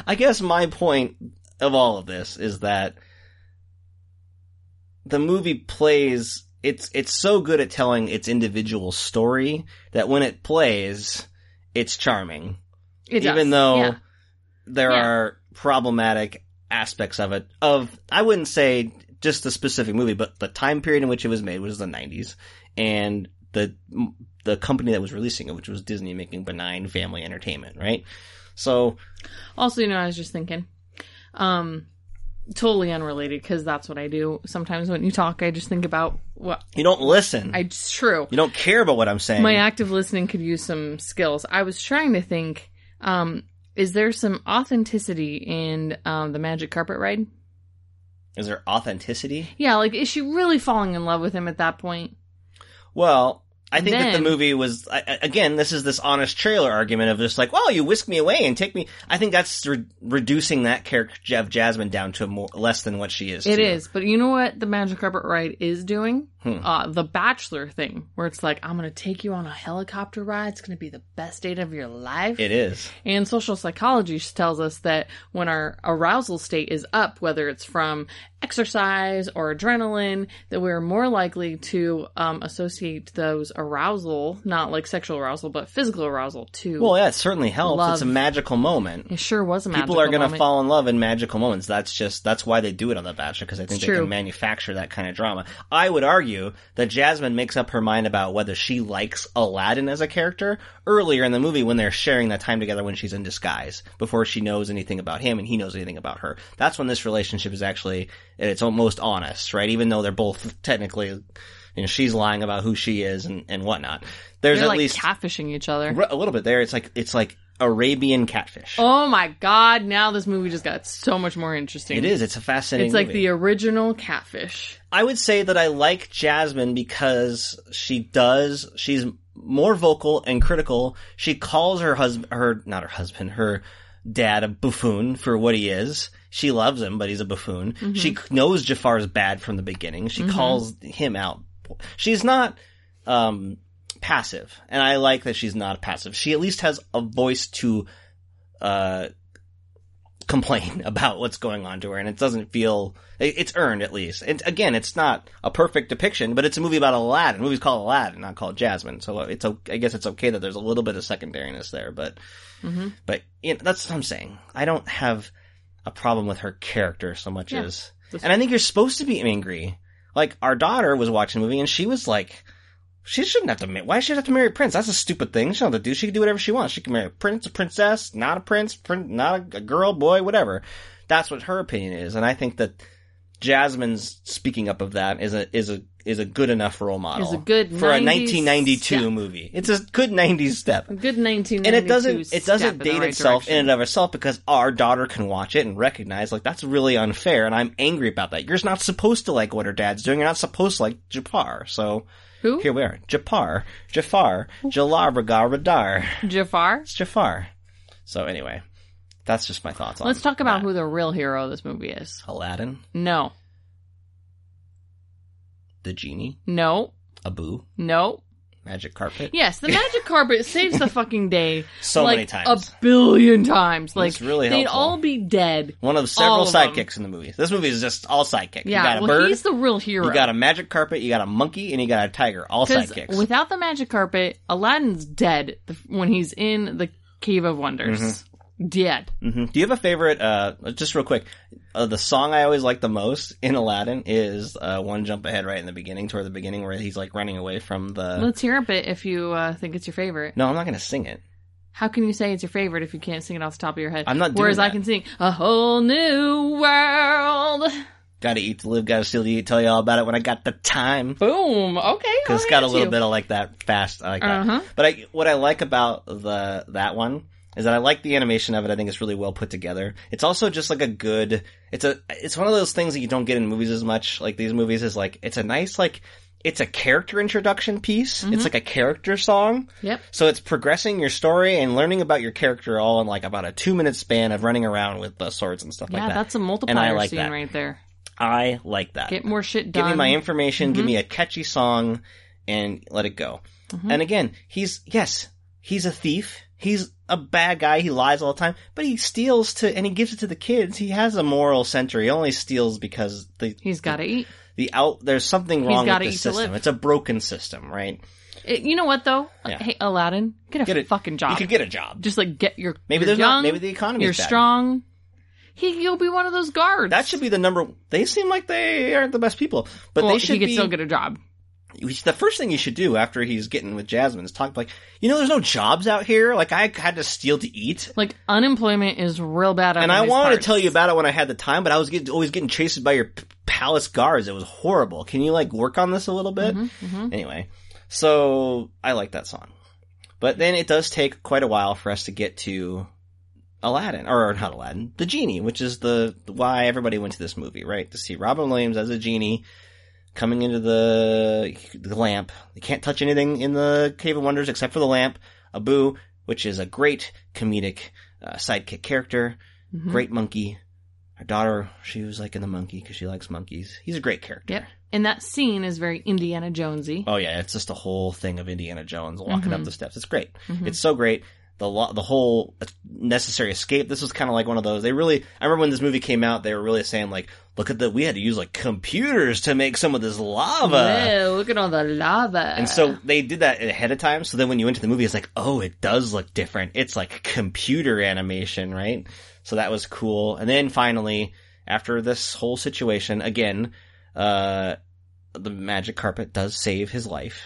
I guess my point of all of this is that the movie plays... It's so good at telling its individual story that when it plays, it's charming. It does. Even though there are problematic aspects of it. I wouldn't say just the specific movie, but the time period in which it was made, which was the 90s, and the company that was releasing it, which was Disney, making benign family entertainment, right? So... Also, you know, I was just thinking, totally unrelated, because that's what I do. Sometimes when you talk, I just think about what... You don't listen. It's true. You don't care about what I'm saying. My active listening could use some skills. I was trying to think, is there some authenticity in the magic carpet ride? Is there authenticity? Yeah, like, is she really falling in love with him at that point? Well... I think that the movie was, again, this honest trailer argument of just like, well, you whisk me away and take me. I think that's reducing that character of Jasmine down to less than what she is. It is. But you know what the magic carpet ride is doing? The Bachelor thing, where it's like, I'm going to take you on a helicopter ride. It's going to be the best date of your life. It is. And social psychology tells us that when our arousal state is up, whether it's from exercise or adrenaline, that we're more likely to associate those arousal, not like sexual arousal, but physical arousal too. Well, yeah, it certainly helps. Love. It's a magical moment. It sure was a magical moment. People are going to fall in love in magical moments. That's why they do it on The Bachelor, because I think they can manufacture that kind of drama. I would argue that Jasmine makes up her mind about whether she likes Aladdin as a character earlier in the movie when they're sharing that time together when she's in disguise, before she knows anything about him and he knows anything about her. That's when this relationship is actually at its most honest, right? Even though they're both technically... You know, she's lying about who she is and whatnot. They're at least catfishing each other a little bit there. It's like Arabian catfish. Oh my God! Now this movie just got so much more interesting. It is. It's a fascinating. It's like movie. The original Catfish. I would say that I like Jasmine because she's more vocal and critical. She calls her dad a buffoon for what he is. She loves him, but he's a buffoon. Mm-hmm. She knows Jafar's bad from the beginning. She calls him out. She's not passive, and I like that she's not passive. She at least has a voice to complain about what's going on to her, and it doesn't feel... It's earned, at least. And again, it's not a perfect depiction, but it's a movie about Aladdin. The movie's called Aladdin, not called Jasmine, so I guess it's okay that there's a little bit of secondariness there, but you know, that's what I'm saying. I don't have a problem with her character so much as... And I think you're supposed to be angry. Like, our daughter was watching a movie, and she was like, why should she have to marry a prince? That's a stupid thing. She don't have to do. She can do whatever she wants. She can marry a prince, a princess, not a prince, not a girl, boy, whatever. That's what her opinion is, and I think that Jasmine's speaking up of that is a good enough role model. It's a good for a 1992 movie. It's a good 90s step. A good 1992 and it doesn't date itself in and of itself because our daughter can watch it and recognize, like, that's really unfair and I'm angry about that. You're not supposed to like what her dad's doing. You're not supposed to like Jafar. So who? Here we are. Jafar. Jalabragar. Jafar? It's Jafar. So anyway, that's just my thoughts on it. Let's talk about who the real hero of this movie is. Aladdin? No. The genie? No. Abu? No. Magic carpet? Yes, the magic carpet saves the fucking day. So like, many times. A billion times. Like, it's really helpful. They'd all be dead. One of several sidekicks in the movie. This movie is just all sidekick. Yeah, you got a bird, he's the real hero. You got a magic carpet, you got a monkey, and you got a tiger. All sidekicks. Without the magic carpet, Aladdin's dead when he's in the Cave of Wonders. Mm-hmm. Dead. Mm-hmm. Do you have a favorite, just real quick, the song I always like the most in Aladdin is one jump ahead right in the beginning, toward the beginning, where he's like running away from the... Let's hear it if you think it's your favorite. No, I'm not going to sing it. How can you say it's your favorite if you can't sing it off the top of your head? I'm not doing Whereas that. I can sing A Whole New World. Gotta eat to live, gotta steal to eat, tell you all about it when I got the time. Boom. Okay. Because it's got a little bit of like that fast, I like that. But what I like about that one is that I like the animation of it. I think it's really well put together. It's also just like a good, it's one of those things that you don't get in movies as much. Like these movies is like, it's a nice, like, it's a character introduction piece. Mm-hmm. It's like a character song. Yep. So it's progressing your story and learning about your character all in like about a 2-minute span of running around with the swords and stuff like that. Yeah, that's a multiplier scene right there. I like that. Get more shit done. Give me my information, give me a catchy song, and let it go. Mm-hmm. And again, he's a thief. He's a bad guy. He lies all the time, but he steals and he gives it to the kids. He has a moral center. He only steals because he's got to eat. There's something wrong with the system. It's a broken system, right? You know what though? Yeah. Hey, Aladdin, get a fucking job. You could get a job. Just like get your. Maybe you're there's young, not. Maybe the economy. You're bad. Strong. He'll be one of those guards. That should be the number. They seem like they aren't the best people, but they should. He could still get a job. The first thing you should do after he's getting with Jasmine is talk like, there's no jobs out here. Like, I had to steal to eat. Like, unemployment is real bad. And I wanted to tell you about it when I had the time, but I was always getting chased by your palace guards. It was horrible. Can you like work on this a little bit? Anyway, so I like that song, but then it does take quite a while for us to get to the genie, which is why everybody went to this movie, right? To see Robin Williams as a genie coming into the lamp. They can't touch anything in the Cave of Wonders except for the lamp. Abu, which is a great comedic sidekick character, great monkey. Her daughter, she was like in the monkey because she likes monkeys. He's a great character. Yep. And that scene is very Indiana Jonesy. Oh yeah, it's just a whole thing of Indiana Jones walking up the steps. It's great. It's so great. The whole necessary escape. This was kind of like one of those. I remember when this movie came out, they were really saying like, we had to use like computers to make some of this lava. Yeah, look at all the lava. And so they did that ahead of time. So then when you went to the movie, it's like, oh, it does look different. It's like computer animation, right? So that was cool. And then finally, after this whole situation, again, the magic carpet does save his life.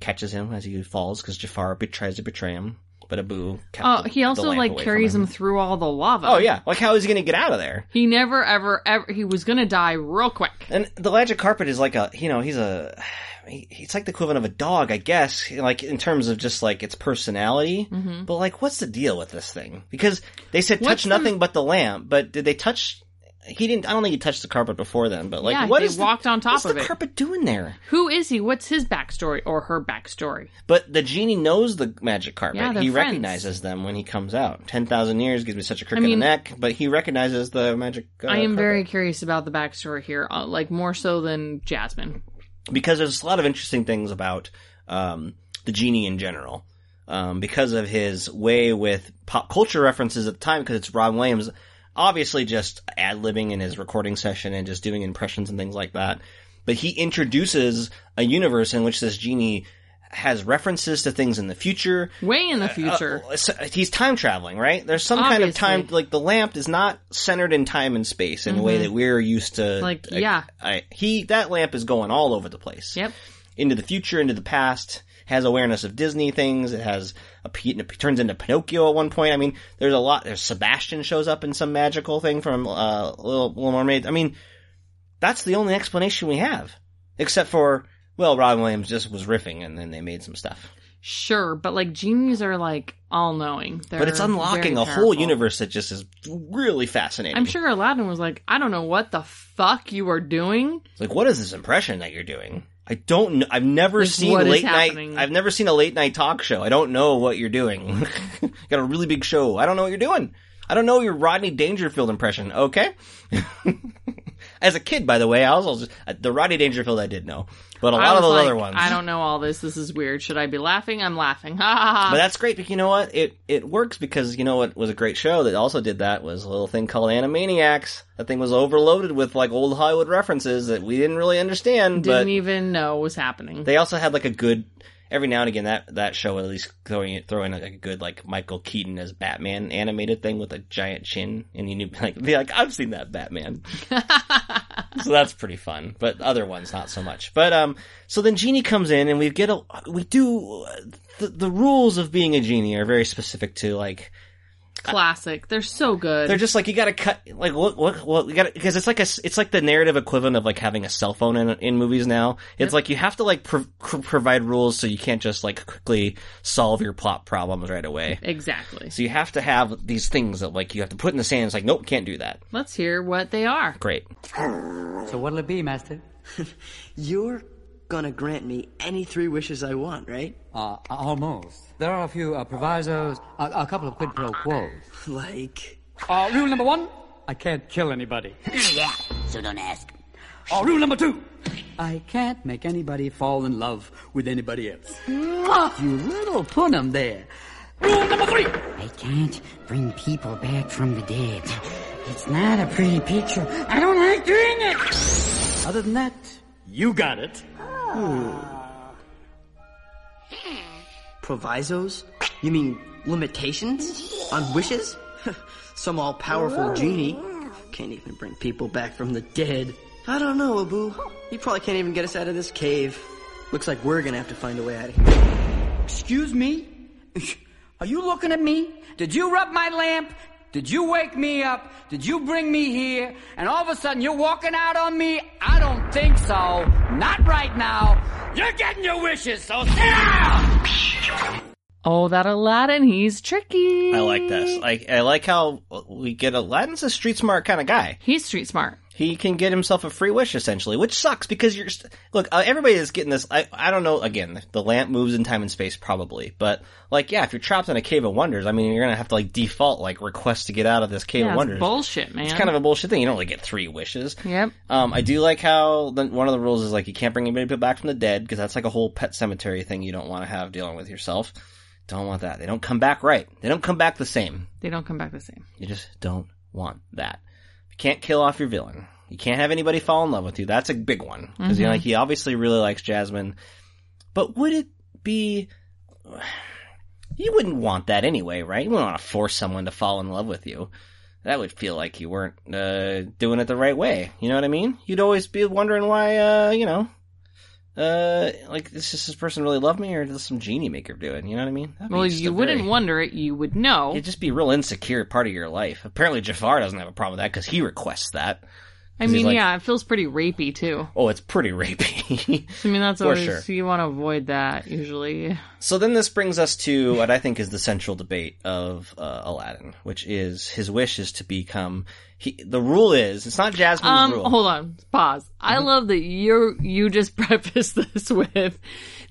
Catches him as he falls because Jafar tries to betray him. But Abu kept he also like carries him through all the lava. Oh yeah, like how is he going to get out of there? He never ever he was going to die real quick. And the magic carpet is like it's like the equivalent of a dog, I guess, like in terms of just like its personality. But like, what's the deal with this thing? Because they said touch nothing but the lamp, but did they touch? He didn't. I don't think he touched the carpet before then. But like, yeah, what is walked on top of it? What's the carpet doing there? Who is he? What's his backstory or her backstory? But the genie knows the magic carpet. Yeah, he recognizes them when he comes out. 10,000 years gives me such a crick in the neck. But he recognizes the magic. I am very curious about the backstory here, like more so than Jasmine, because there's a lot of interesting things about the genie in general. Because of his way with pop culture references at the time, because it's Robin Williams. Obviously just ad-libbing in his recording session and just doing impressions and things like that. But he introduces a universe in which this genie has references to things in the future. Way in the future. He's time traveling, right? There's some kind of time, like the lamp is not centered in time and space in a way that we're used to. Like, yeah. That lamp is going all over the place. Yep. Into the future, into the past. Has awareness of Disney things. It has turns into Pinocchio at one point. I mean, there's a lot. There's Sebastian shows up in some magical thing from Little Mermaid. I mean, that's the only explanation we have, except for Robin Williams just was riffing, and then they made some stuff. Sure, but like genies are like all knowing. But it's unlocking a whole universe that just is really fascinating. I'm sure Aladdin was like, I don't know what the fuck you are doing. Like, what is this impression that you're doing? I don't know. I've never seen late night. I've never seen a late night talk show. I don't know what you're doing. Got a really big show. I don't know what you're doing. I don't know your Rodney Dangerfield impression. Okay. As a kid, by the way, I also the Rodney Dangerfield I did know, but a lot of those other ones. I don't know all this. This is weird. Should I be laughing? I'm laughing. Ha ha ha. But that's great. But you know what? It works because you know what was a great show that also did that was a little thing called Animaniacs. That thing was overloaded with like old Hollywood references that we didn't really understand. Didn't even know was happening. They also had like a good. Every now and again, that show at least throwing like a good like Michael Keaton as Batman animated thing with a giant chin, and you knew like I've seen that Batman, so that's pretty fun. But other ones not so much. But so then Genie comes in, and the rules of being a genie are very specific to like. Classic. They're so good. They're just like you got to cut like what you got because it's like the narrative equivalent of like having a cell phone in movies now. It's like you have to like provide rules so you can't just like quickly solve your plot problems right away. Exactly. So you have to have these things that like you have to put in the sand. It's like nope, can't do that. Let's hear what they are. Great. So what'll it be, Master? You're gonna grant me any three wishes I want, right? Almost. There are a few provisos, a couple of quid pro quos. Like? Rule number 1, I can't kill anybody. Yeah, so don't ask. Rule number 2, I can't make anybody fall in love with anybody else. You little punum there. Rule number 3, I can't bring people back from the dead. It's not a pretty picture. I don't like doing it. Other than that, you got it. Provisos? You mean limitations? On wishes? Some all-powerful genie can't even bring people back from the dead. I don't know, Abu. You probably can't even get us out of this cave. Looks like we're gonna have to find a way out of here. Excuse me? Are you looking at me? Did you rub my lamp? Did you wake me up? Did you bring me here? And all of a sudden you're walking out on me? I don't think so. Not right now. You're getting your wishes, so sit down! Oh, that Aladdin, he's tricky. I like this. I like how we get Aladdin's a street smart kind of guy. He's street smart. He can get himself a free wish, essentially, which sucks because you're... Look, everybody is getting this... I don't know, again, the lamp moves in time and space, probably. But, like, yeah, if you're trapped in a cave of wonders, I mean, you're going to have to, like, default, like, request to get out of this cave of wonders. It's bullshit, man. It's kind of a bullshit thing. You don't really get three wishes. Yep. I do like how one of the rules is, like, you can't bring anybody back from the dead because that's, like, a whole Pet Cemetery thing you don't want to have dealing with yourself. Don't want that. They don't come back right. They don't come back the same. They don't come back the same. You just don't want that. Can't kill off your villain. You can't have anybody fall in love with you. That's a big one. Because you know, like, he obviously really likes Jasmine. But would it be... You wouldn't want that anyway, right? You wouldn't want to force someone to fall in love with you. That would feel like you weren't doing it the right way. You know what I mean? You'd always be wondering why, like, does this person really love me or does some genie maker do it? You know what I mean? Well, you wouldn't wonder it. You would know. It'd just be a real insecure part of your life. Apparently Jafar doesn't have a problem with that because he requests that. I mean, like, yeah, it feels pretty rapey, too. Oh, it's pretty rapey. I mean, that's always, sure. You want to avoid that, usually. So then this brings us to what I think is the central debate of Aladdin, which is his wish is to become... the rule is, it's not Jasmine's rule. Hold on, pause. I love that you just prefaced this with,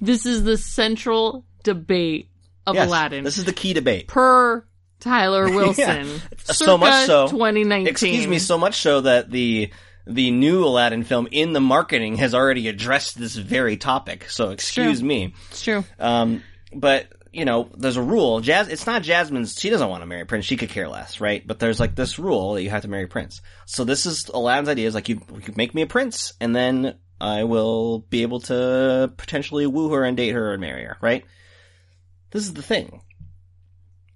this is the central debate of Aladdin. This is the key debate. Per... Tyler Wilson. Yeah. So much so. 2019. Excuse me, so much so that the new Aladdin film in the marketing has already addressed this very topic. So excuse me. It's true. But, you know, there's a rule. It's not Jasmine's. She doesn't want to marry Prince. She could care less, right? But there's like this rule that you have to marry Prince. So this is Aladdin's idea is like, you make me a prince and then I will be able to potentially woo her and date her and marry her, right? This is the thing.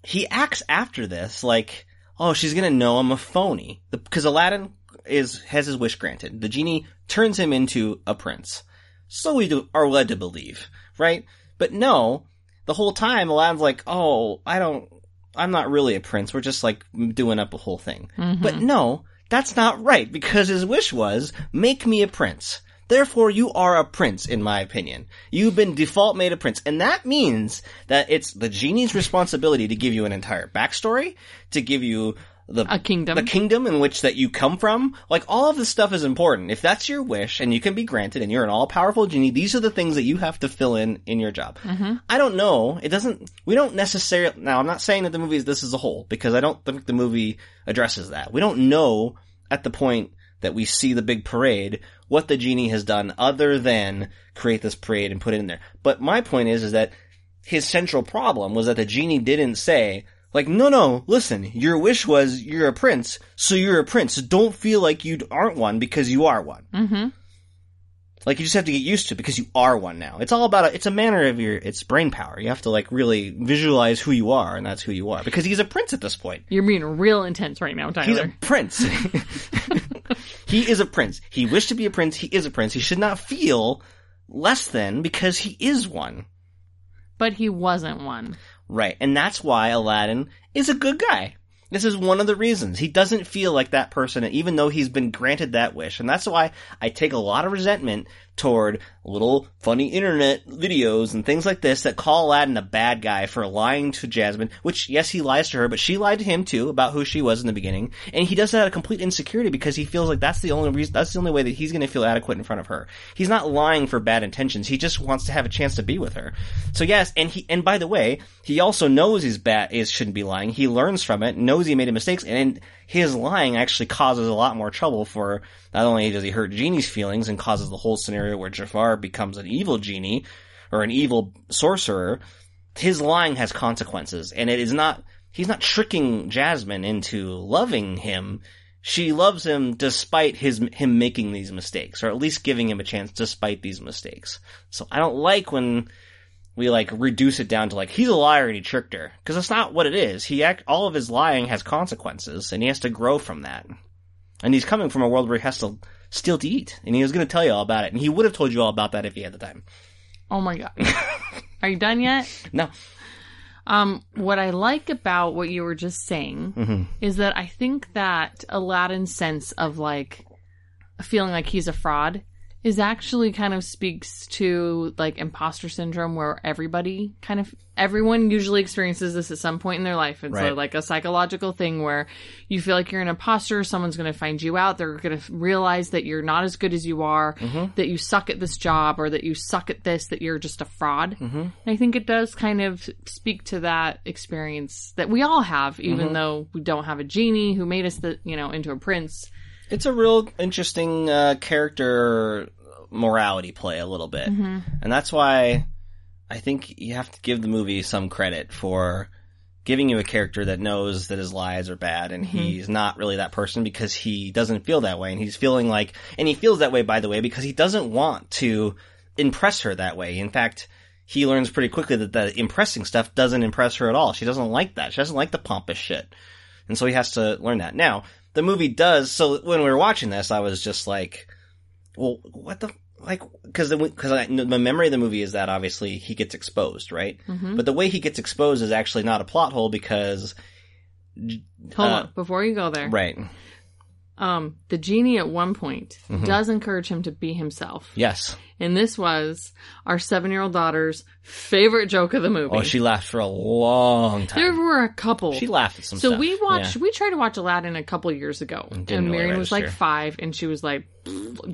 He acts after this like, oh, she's gonna know I'm a phony. Because Aladdin has his wish granted. The genie turns him into a prince. So are led to believe, right? But no, the whole time Aladdin's like, oh, I'm not really a prince. We're just like doing up a whole thing. But no, that's not right because his wish was, make me a prince. Therefore, you are a prince, in my opinion. You've been default made a prince. And that means that it's the genie's responsibility to give you an entire backstory, to give you the kingdom in which that you come from. Like, all of this stuff is important. If that's your wish, and you can be granted, and you're an all-powerful genie, these are the things that you have to fill in your job. I don't know. It doesn't... We don't necessarily... Now, I'm not saying that the movie is this as a whole, because I don't think the movie addresses that. We don't know at the point... that we see the big parade, what the genie has done other than create this parade and put it in there. But my point is that his central problem was that the genie didn't say, like, no, listen, your wish was you're a prince, so you're a prince. So don't feel like you aren't one, because you are one. Mm-hmm. Like, you just have to get used to it because you are one now. It's all about, it's a matter of it's brain power. You have to, like, really visualize who you are, and that's who you are. Because he's a prince at this point. You're being real intense right now, Tyler. He's a prince. He is a prince. He wished to be a prince. He is a prince. He should not feel less than because he is one. But he wasn't one. Right. And that's why Aladdin is a good guy. This is one of the reasons. He doesn't feel like that person, even though he's been granted that wish. And that's why I take a lot of resentment toward little funny internet videos and things like this that call Aladdin a bad guy for lying to Jasmine, which, yes, he lies to her, but she lied to him, too, about who she was in the beginning. And he does that out of complete insecurity because he feels like that's the only reason, that's the only way that he's going to feel adequate in front of her. He's not lying for bad intentions. He just wants to have a chance to be with her. So, yes, and by the way, he also knows he's bad, shouldn't be lying. He learns from it, knows he made mistakes, and his lying actually causes a lot more trouble for, not only does he hurt Genie's feelings and causes the whole scenario where Jafar becomes an evil genie or an evil sorcerer, his lying has consequences, and it is not, he's not tricking Jasmine into loving him. She loves him despite him making these mistakes, or at least giving him a chance despite these mistakes. So I don't like when we, like, reduce it down to, like, he's a liar and he tricked her. Because that's not what it is. All of his lying has consequences, and he has to grow from that. And he's coming from a world where he has to steal to eat. And he was going to tell you all about it. And he would have told you all about that if he had the time. Oh, my God. Are you done yet? No. What I like about what you were just saying is that I think that Aladdin's sense of, like, feeling like he's a fraud is actually kind of speaks to, like, imposter syndrome, where everyone usually experiences this at some point in their life. It's right. Like a psychological thing where you feel like you're an imposter, someone's going to find you out, they're going to realize that you're not as good as you are, that you suck at this job, or that you suck at this, that you're just a fraud. And I think it does kind of speak to that experience that we all have, even though we don't have a genie who made us, into a prince. It's a real interesting character morality play a little bit. And that's why I think you have to give the movie some credit for giving you a character that knows that his lies are bad, and he's not really that person because he doesn't feel that way. And he's feeling like – and he feels that way, by the way, because he doesn't want to impress her that way. In fact, he learns pretty quickly that the impressing stuff doesn't impress her at all. She doesn't like that. She doesn't like the pompous shit. And so he has to learn that. Now – the movie does, so when we were watching this, I was just like, well, what the, like, because the memory of the movie is that obviously he gets exposed, right? But the way he gets exposed is actually not a plot hole because... Hold on, before you go there. Right. The genie at one point does encourage him to be himself. Yes. And this was our 7-year-old daughter's favorite joke of the movie. Oh, she laughed for a long time. There were a couple. She laughed at some stuff. So we tried to watch Aladdin a couple years ago. And Marion was like 5, and she was like,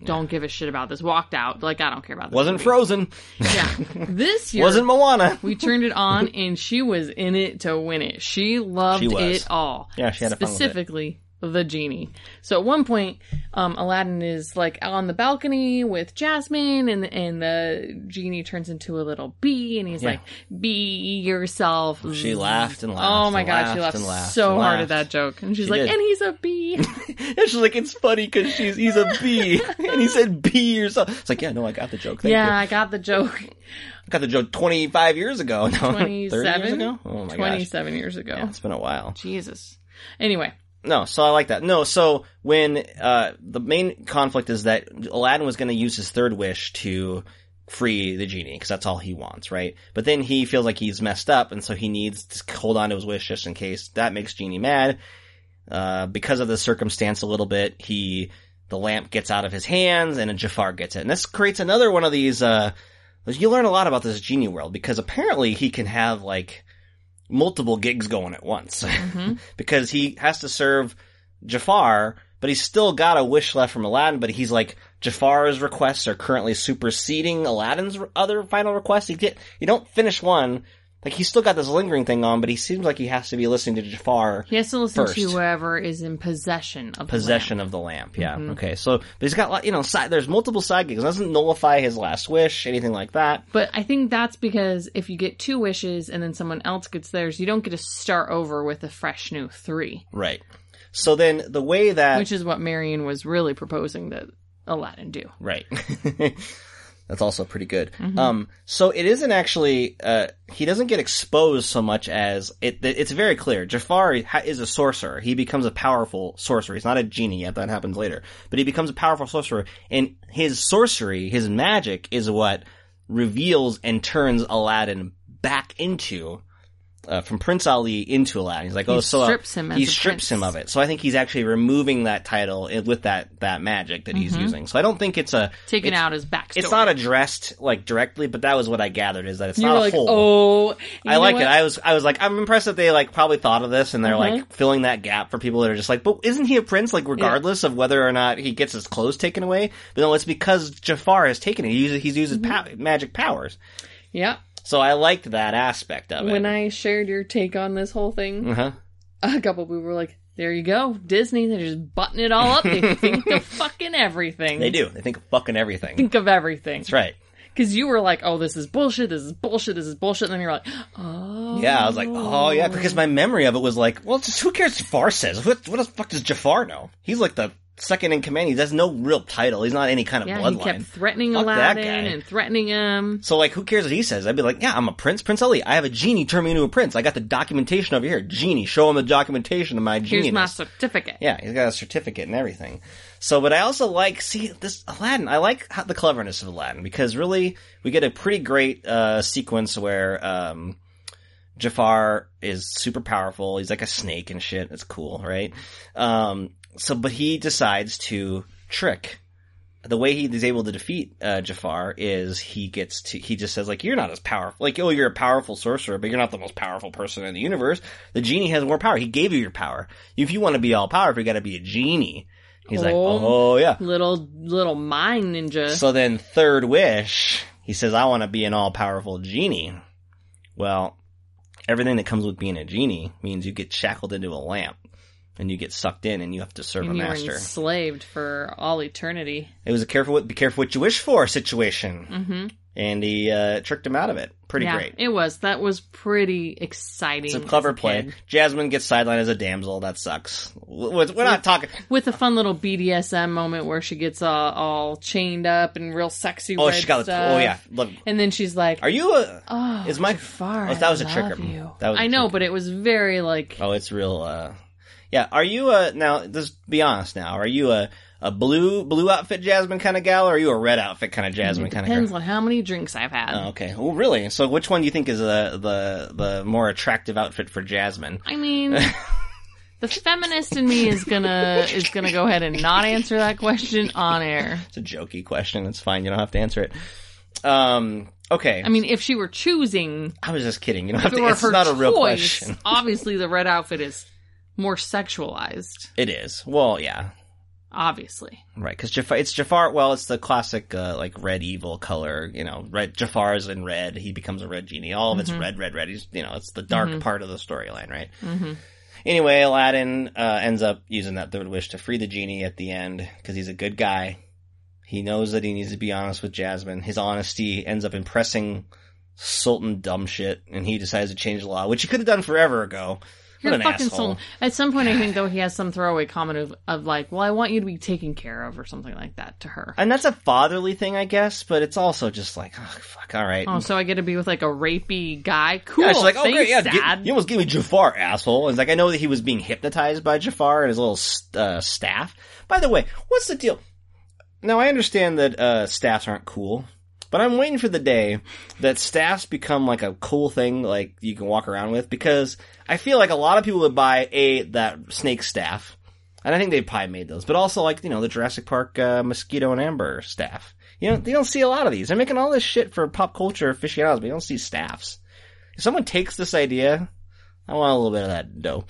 don't give a shit about this. Walked out. Like, I don't care about this. Wasn't Frozen. Yeah. This year. Wasn't Moana. We turned it on, and she was in it to win it. She loved it all. Yeah, she had a fun with it. Specifically the genie. So at one point, Aladdin is like on the balcony with Jasmine, and the genie turns into a little bee, and he's like, "Be yourself." She laughed and laughed. Oh my God, she laughed so hard at that joke, and she's like, "And he's a bee," and she's like, "It's funny because he's a bee," and he said, "Be yourself." It's like, yeah, no, I got the joke. Thank you. I got the joke. 25 years ago. No, 27 years ago. Oh my gosh, 27 years ago. Yeah, it's been a while. Jesus. Anyway. No, so I like that. No, so when the main conflict is that Aladdin was going to use his third wish to free the genie because that's all he wants, right? But then he feels like he's messed up, and so he needs to hold on to his wish just in case. That makes Genie mad. Because of the circumstance a little bit, the lamp gets out of his hands, and Jafar gets it. And this creates another one of these you learn a lot about this genie world because apparently he can have, like, multiple gigs going at once because he has to serve Jafar, but he's still got a wish left from Aladdin, but he's like, Jafar's requests are currently superseding Aladdin's other final requests. You don't finish one Like, he's still got this lingering thing on, but he seems like he has to be listening to Jafar. He has to listen first. To whoever is in possession of the lamp, yeah. Mm-hmm. Okay, so, but he's got, you know, there's multiple side gigs. It doesn't nullify his last wish, anything like that. But I think that's because if you get two wishes and then someone else gets theirs, you don't get to start over with a fresh new three. Right. So then the way that... Which is what Marion was really proposing that Aladdin do. Right. That's also pretty good. Mm-hmm. So it isn't actually, he doesn't get exposed so much as, it's very clear. Jafar is a sorcerer. He becomes a powerful sorcerer. He's not a genie yet, that happens later. But he becomes a powerful sorcerer, and his sorcery, his magic, is what reveals and turns Aladdin back into, from Prince Ali into Aladdin. He's like, he strips him of it. So I think he's actually removing that title with that magic that he's using. So I don't think it's taken out his backstory. It's not addressed like directly, but that was what I gathered is that it's not like, a whole. Oh, I like what? It. I was like, I'm impressed that they like probably thought of this and they're like filling that gap for people that are just like, but isn't he a prince? Like regardless of whether or not he gets his clothes taken away, but no, it's because Jafar has taken it. He uses magic powers. Yeah. So I liked that aspect of it. When I shared your take on this whole thing, a couple of people were like, there you go, Disney, they're just buttoning it all up. They think of fucking everything. They do. They think of fucking everything. Think of everything. That's right. Because you were like, oh, this is bullshit, this is bullshit, this is bullshit. And then you were like, oh. Yeah, I was like, oh, yeah. Because my memory of it was like, well, just, who cares what Jafar says? What the fuck does Jafar know? He's like the... second in command. He has no real title. He's not any kind of bloodline. He kept threatening Aladdin and threatening him. So, like, who cares what he says? I'd be like, yeah, I'm a prince. Prince Ali. I have a genie. Turn me into a prince. I got the documentation over here. Genie. Show him the documentation of my genie. Here's my certificate. Yeah, he's got a certificate and everything. So, but I also like, this Aladdin. I like the cleverness of Aladdin because really we get a pretty great sequence where Jafar is super powerful. He's like a snake and shit. It's cool, right? So, but he decides to trick. The way he is able to defeat Jafar is he just says, like, you're not as powerful. Like, oh, you're a powerful sorcerer, but you're not the most powerful person in the universe. The genie has more power. He gave you your power. If you want to be all powerful, you got to be a genie. He's like, oh, yeah. Little mind ninja. So then third wish, he says, I want to be an all-powerful genie. Well, everything that comes with being a genie means you get shackled into a lamp. And you get sucked in, and you have to serve a master. You're enslaved for all eternity. It was a be careful what you wish for situation. Mm-hmm. And he tricked him out of it. Pretty great. It was. That was pretty exciting. It's a clever play. Jasmine gets sidelined as a damsel. That sucks. We're not talking... With a fun little BDSM moment where she gets all chained up and real sexy stuff. Oh, yeah. Look. And then she's like... Are you a... Oh, is my... Jafar, that was a tricker. I know, but it was very like... Oh, it's real... Yeah, are you now, just be honest now, are you a blue outfit Jasmine kind of gal, or are you a red outfit kind of Jasmine kind of girl? Depends on how many drinks I've had. Oh, okay. Oh, really? So which one do you think is the more attractive outfit for Jasmine? I mean, the feminist in me is gonna go ahead and not answer that question on air. It's a jokey question. It's fine. You don't have to answer it. Okay. I mean, if she were choosing... I was just kidding. You don't have to, it's not a real question. Obviously, the red outfit is... more sexualized. It is. Well, yeah. Obviously. Right, because Jafar, well, it's the classic, like, red evil color, you know, red, Jafar's in red, he becomes a red genie, all of it's red, he's, you know, it's the dark part of the storyline, right? Mm-hmm. Anyway, Aladdin ends up using that third wish to free the genie at the end, because he's a good guy, he knows that he needs to be honest with Jasmine, his honesty ends up impressing Sultan dumb shit, and he decides to change the law, which he could have done forever ago. You're what an fucking asshole. At some point, I think, though, he has some throwaway comment of like, well, I want you to be taken care of or something like that to her. And that's a fatherly thing, I guess, but it's also just like, oh, fuck, all right. Oh, so I get to be with, like, a rapey guy? Cool. Yeah, she's like, oh, great, yeah, you almost gave me Jafar, asshole. It's like, I know that he was being hypnotized by Jafar and his little staff. By the way, what's the deal? Now, I understand that staffs aren't cool. But I'm waiting for the day that staffs become, like, a cool thing, like, you can walk around with, because I feel like a lot of people would buy, that snake staff, and I think they probably made those, but also, like, you know, the Jurassic Park mosquito and amber staff. You know, you don't see a lot of these. They're making all this shit for pop culture aficionados, but you don't see staffs. If someone takes this idea, I want a little bit of that dough.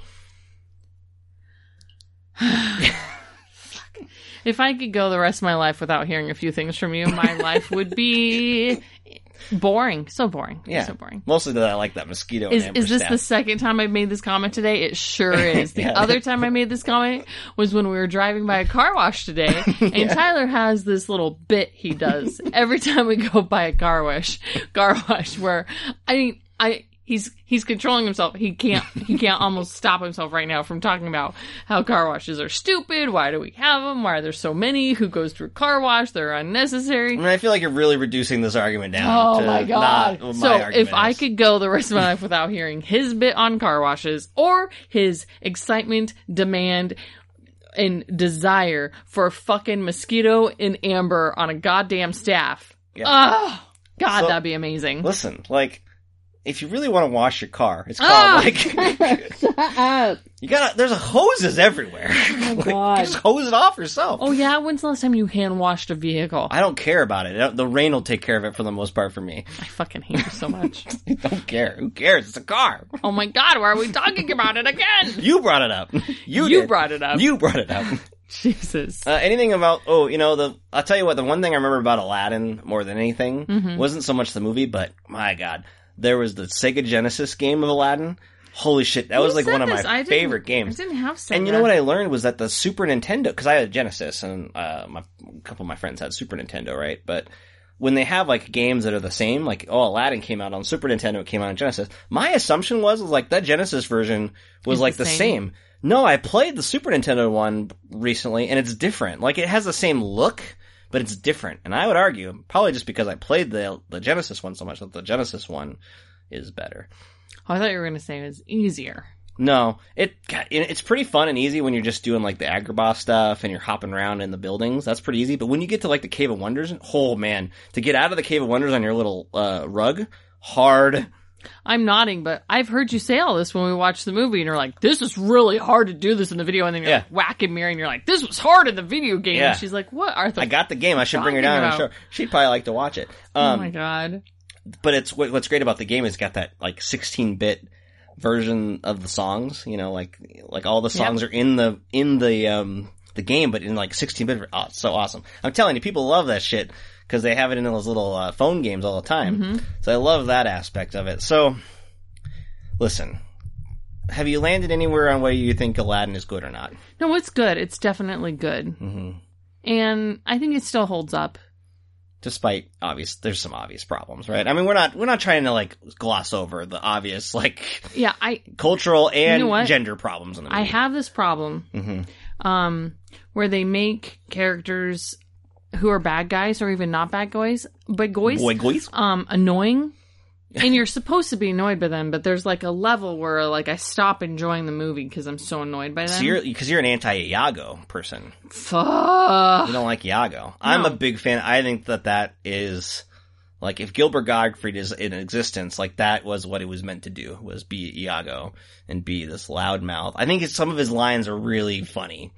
If I could go the rest of my life without hearing a few things from you, my life would be Boring. So boring. Yeah. So boring. Mostly that I like that mosquito and amber. Is this the second time I've made this comment today? It sure is. The other time I made this comment was when we were driving by a car wash today. And Tyler has this little bit he does every time we go by a car wash where he's controlling himself. He can't almost stop himself right now from talking about how car washes are stupid. Why do we have them? Why are there so many? Who goes through a car wash? They're unnecessary. I mean, I feel like you're really reducing this argument down. Oh, to my God. Not so my if is. I could go the rest of my life without hearing his bit on car washes or his excitement, demand, and desire for a fucking mosquito and amber on a goddamn staff. Yeah. Oh, God, so, that'd be amazing. Listen, like... If you really want to wash your car, it's called shut up. You gotta. There's hoses everywhere. Oh my God. Just hose it off yourself. Oh yeah. When's the last time you hand washed a vehicle? I don't care about it. The rain will take care of it for the most part for me. I fucking hate it so much. I don't care. Who cares? It's a car. Oh my God. Why are we talking about it again? You brought it up. You brought it up. Jesus. Anything about? Oh, you know the. I'll tell you what. The one thing I remember about Aladdin more than anything wasn't so much the movie, but my God. There was the Sega Genesis game of Aladdin. Holy shit, that was like one of my favorite games. I didn't have Sega. And you know what I learned was that the Super Nintendo, because I had a Genesis, and a couple of my friends had Super Nintendo, right? But when they have like games that are the same, like, oh, Aladdin came out on Super Nintendo, it came out on Genesis. My assumption was like, that Genesis version was like the same. No, I played the Super Nintendo one recently, and it's different. Like, it has the same look. But it's different, and I would argue, probably just because I played the Genesis one so much, that the Genesis one is better. Oh, I thought you were going to say it was easier. No, it's pretty fun and easy when you're just doing, like, the Agrabah stuff, and you're hopping around in the buildings. That's pretty easy, but when you get to, like, the Cave of Wonders, oh, man, to get out of the Cave of Wonders on your little rug, hard... I'm nodding, but I've heard you say all this when we watch the movie, and you're like, this is really hard to do this in the video, and then you're like, whacking Mary, and you're like, this was hard in the video game, and she's like, what, Arthur? I got the game, I should bring her down and show her. She'd probably like to watch it. Oh my God. But it's what's great about the game is it's got that, like, 16-bit version of the songs, you know, like all the songs are in the game, but in, like, 16-bit, oh, it's so awesome. I'm telling you, people love that shit. Because they have it in those little phone games all the time. Mm-hmm. So I love that aspect of it. So, listen, have you landed anywhere on whether you think Aladdin is good or not? No, it's good. It's definitely good. Mm-hmm. And I think it still holds up. Despite there's some obvious problems, right? I mean, we're not trying to, like, gloss over the obvious, like, cultural and gender problems in the movie. I have this problem where they make characters... who are bad guys or even not bad guys, but boys, annoying. And you're supposed to be annoyed by them, but there's, like, a level where, like, I stop enjoying the movie because I'm so annoyed by them. Because you're an anti-Iago person. Fuck. You don't like Iago. No. I'm a big fan. I think that is, like, if Gilbert Gottfried is in existence, like, that was what it was meant to do, was be Iago and be this loudmouth. I think some of his lines are really funny.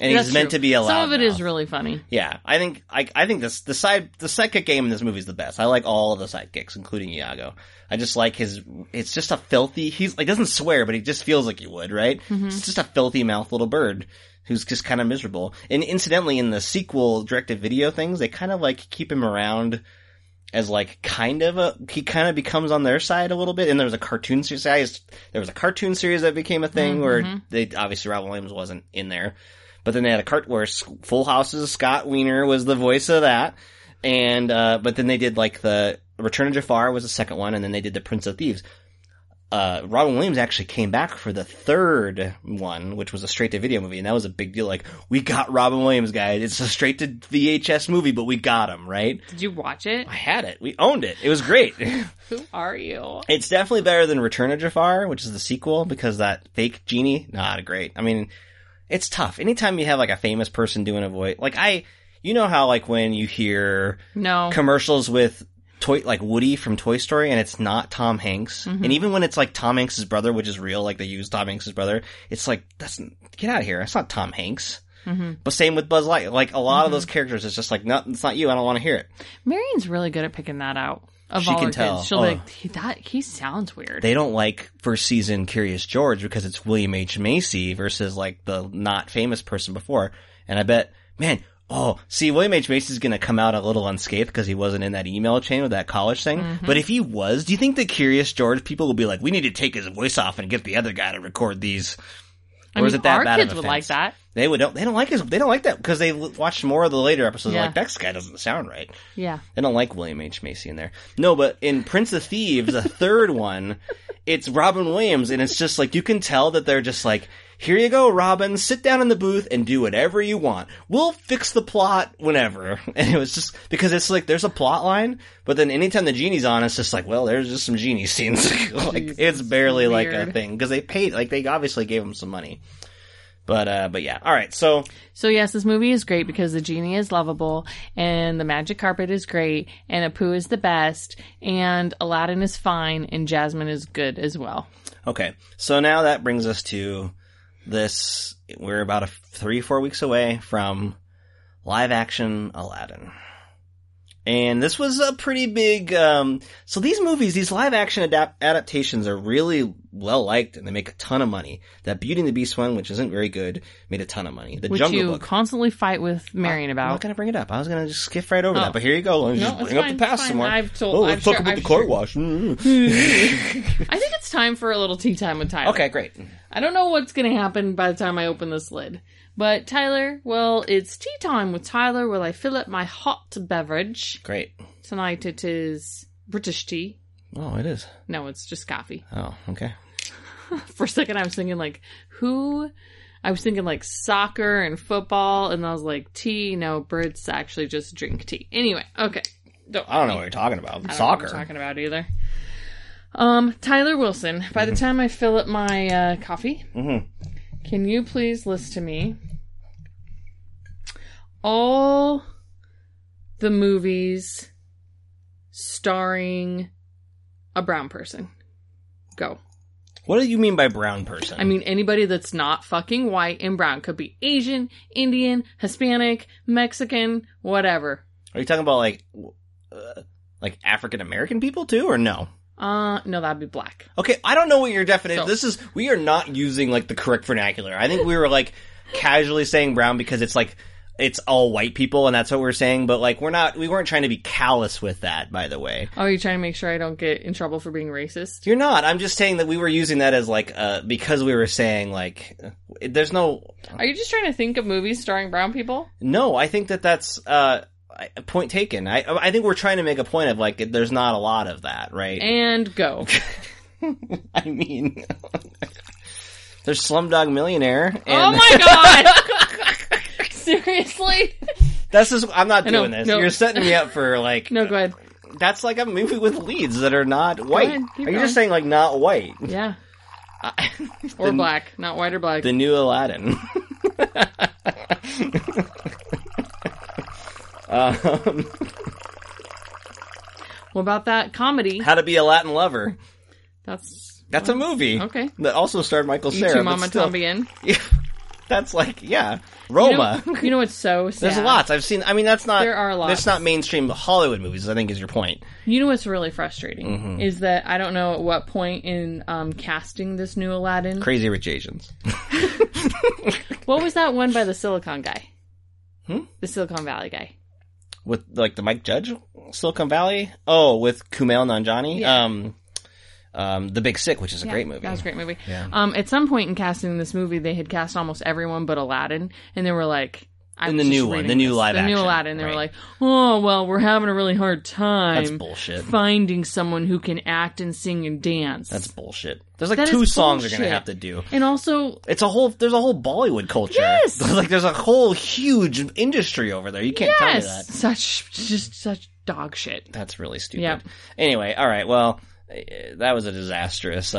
And that's he's meant true. To be allowed. Some of it now. Is really funny. Yeah, I think the sidekick game in this movie is the best. I like all of the sidekicks, including Iago. I just like his. It's just a filthy. He's like doesn't swear, but he just feels like he would, right? Mm-hmm. It's just a filthy mouth little bird who's just kind of miserable. And incidentally, in the sequel direct-to-video things, they kind of like keep him around as like kind of a. He kind of becomes on their side a little bit. And there was a cartoon series. There was a cartoon series that became a thing where they obviously Robin Williams wasn't in there. But then they had a cart where Full House's Scott Wiener was the voice of that. And, but then they did like the Return of Jafar was the second one. And then they did the Prince of Thieves. Robin Williams actually came back for the third one, which was a straight to video movie. And that was a big deal. Like, we got Robin Williams, guys. It's a straight to VHS movie, but we got him, right? Did you watch it? I had it. We owned it. It was great. Who are you? It's definitely better than Return of Jafar, which is the sequel, because that fake genie, not great. I mean, it's tough. Anytime you have, like, a famous person doing a voice... Like, you know how, like, when you hear commercials with, Woody from Toy Story, and it's not Tom Hanks? Mm-hmm. And even when it's, like, Tom Hanks' brother, which is real, like, they use Tom Hanks' brother, it's like, get out of here. That's not Tom Hanks. Mm-hmm. But same with Buzz Lightyear. Like, a lot of those characters, it's just like, no, it's not you. I don't want to hear it. Marion's really good at picking that out. She can tell. Kids. She'll be like, he sounds weird. They don't like first season Curious George because it's William H. Macy versus like the not famous person before. And I bet, man, oh, see, William H. Macy's going to come out a little unscathed because he wasn't in that email chain with that college thing. Mm-hmm. But if he was, do you think the Curious George people will be like, we need to take his voice off and get the other guy to record these? Or is it that bad of a thing? Our kids would like that. They don't like that because they watched more of the later episodes. Yeah. Like, that guy doesn't sound right. Yeah. They don't like William H. Macy in there. No, but in Prince of Thieves, the third one, it's Robin Williams, and it's just like, you can tell that they're just like, here you go, Robin, sit down in the booth and do whatever you want. We'll fix the plot whenever. And it was just, because it's like, there's a plot line, but then anytime the genie's on, it's just like, well, there's just some genie scenes. Like, Jesus, it's barely like a thing. Because they paid, like, they obviously gave him some money. But yeah. All right. So yes, this movie is great because the genie is lovable and the magic carpet is great and Apu is the best and Aladdin is fine and Jasmine is good as well. Okay. So now that brings us to this. We're about 3-4 weeks away from live action Aladdin. And this was a pretty big, so these movies, these live action adaptations are really well liked and they make a ton of money. That Beauty and the Beast one, which isn't very good, made a ton of money. The Jungle Book. Which you constantly fight with Marion about. I'm not gonna bring it up. I was gonna just skip right over that, but here you go. No, just bring up the past some more. Let's talk about the car wash. I think it's time for a little tea time with Tyler. Okay, great. I don't know what's gonna happen by the time I open this lid. But Tyler, well, it's tea time with Tyler where I fill up my hot beverage. Great. Tonight it is British tea. Oh, it is? No, it's just coffee. Oh, okay. For a second I was thinking like, who? I was thinking like soccer and football, and I was like, tea? No, Brits actually just drink tea. Anyway, okay. I don't know what you're talking about. Soccer. I don't know what you're talking about either. Tyler Wilson, by the time I fill up my coffee... Mm-hmm. Can you please list to me all the movies starring a brown person? Go. What do you mean by brown person? I mean anybody that's not fucking white and brown. Could be Asian, Indian, Hispanic, Mexican, whatever. Are you talking about like African American people too, or no? No, that'd be black. Okay, I don't know what your definition. So. We are not using like the correct vernacular. I think we were like casually saying brown because it's like it's all white people and that's what we're saying. But like we weren't trying to be callous with that. By the way, oh, you're trying to make sure I don't get in trouble for being racist. You're not. I'm just saying that we were using that as like because we were saying like there's no. Are you just trying to think of movies starring brown people? No, I think that's. Point taken. I think we're trying to make a point of, like, there's not a lot of that, right? And go. I mean, there's Slumdog Millionaire. And oh my god! Seriously? I'm not doing this. No. You're setting me up for, like... No, go ahead. That's like a movie with leads that are not white. Ahead, are you just saying, like, not white? Yeah. Or black. Not white or black. The new Aladdin. What about that comedy? How to Be a Latin Lover. That's a movie. Okay. That also starred Michael Cera. You Too Mama Tambien. That's like, yeah. Roma. You know what's so sad? There's lots. I've seen, I mean, that's not... There are lots. That's not mainstream Hollywood movies, I think is your point. You know what's really frustrating? Mm-hmm. Is that I don't know at what point in casting this new Aladdin... Crazy Rich Asians. What was that one by the Silicon guy? Hmm? The Silicon Valley guy. With, like, the Mike Judge? Silicon Valley? Oh, with Kumail Nanjiani? Yeah. The Big Sick, which is a great movie. That was a great movie. Yeah. At some point in casting this movie, they had cast almost everyone but Aladdin, and they were like... In the new one, the new Aladdin. They were like, oh, well, we're having a really hard time... That's bullshit. ...finding someone who can act and sing and dance. That's bullshit. There's like two songs they're going to have to do. And also... There's a whole Bollywood culture. Yes! Like, there's a whole huge industry over there. You can't tell me that. Such dog shit. That's really stupid. Yep. Anyway, all right, well... That was a disastrous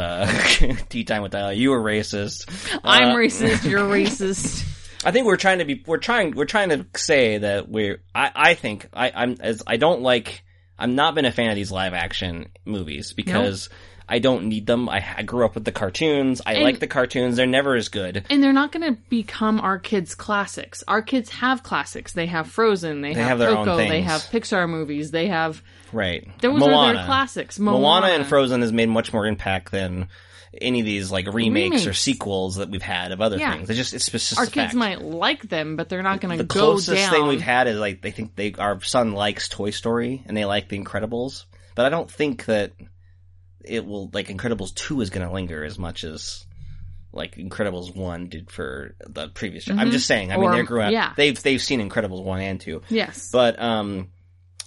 tea time with Tyler. You were racist. I'm racist. You're racist. I think we're trying to be. We're trying to say that we're. I've not been a fan of these live action movies because I don't need them. I grew up with the cartoons. I like the cartoons. They're never as good. And they're not going to become our kids' classics. Our kids have classics. They have Frozen. They have their Coco, own things. They have Pixar movies. They have... Right. Those are their classics. Moana and Frozen has made much more impact than... any of these like remakes or sequels that we've had of other things. It's just our kids might like them, but they're not going to go down. The closest thing we've had is like our son likes Toy Story and they like The Incredibles, but I don't think that it will like Incredibles 2 is going to linger as much as like Incredibles 1 did for the previous year. I'm just saying. I mean, they grew up. Yeah. They've seen Incredibles 1 and 2. Yes, but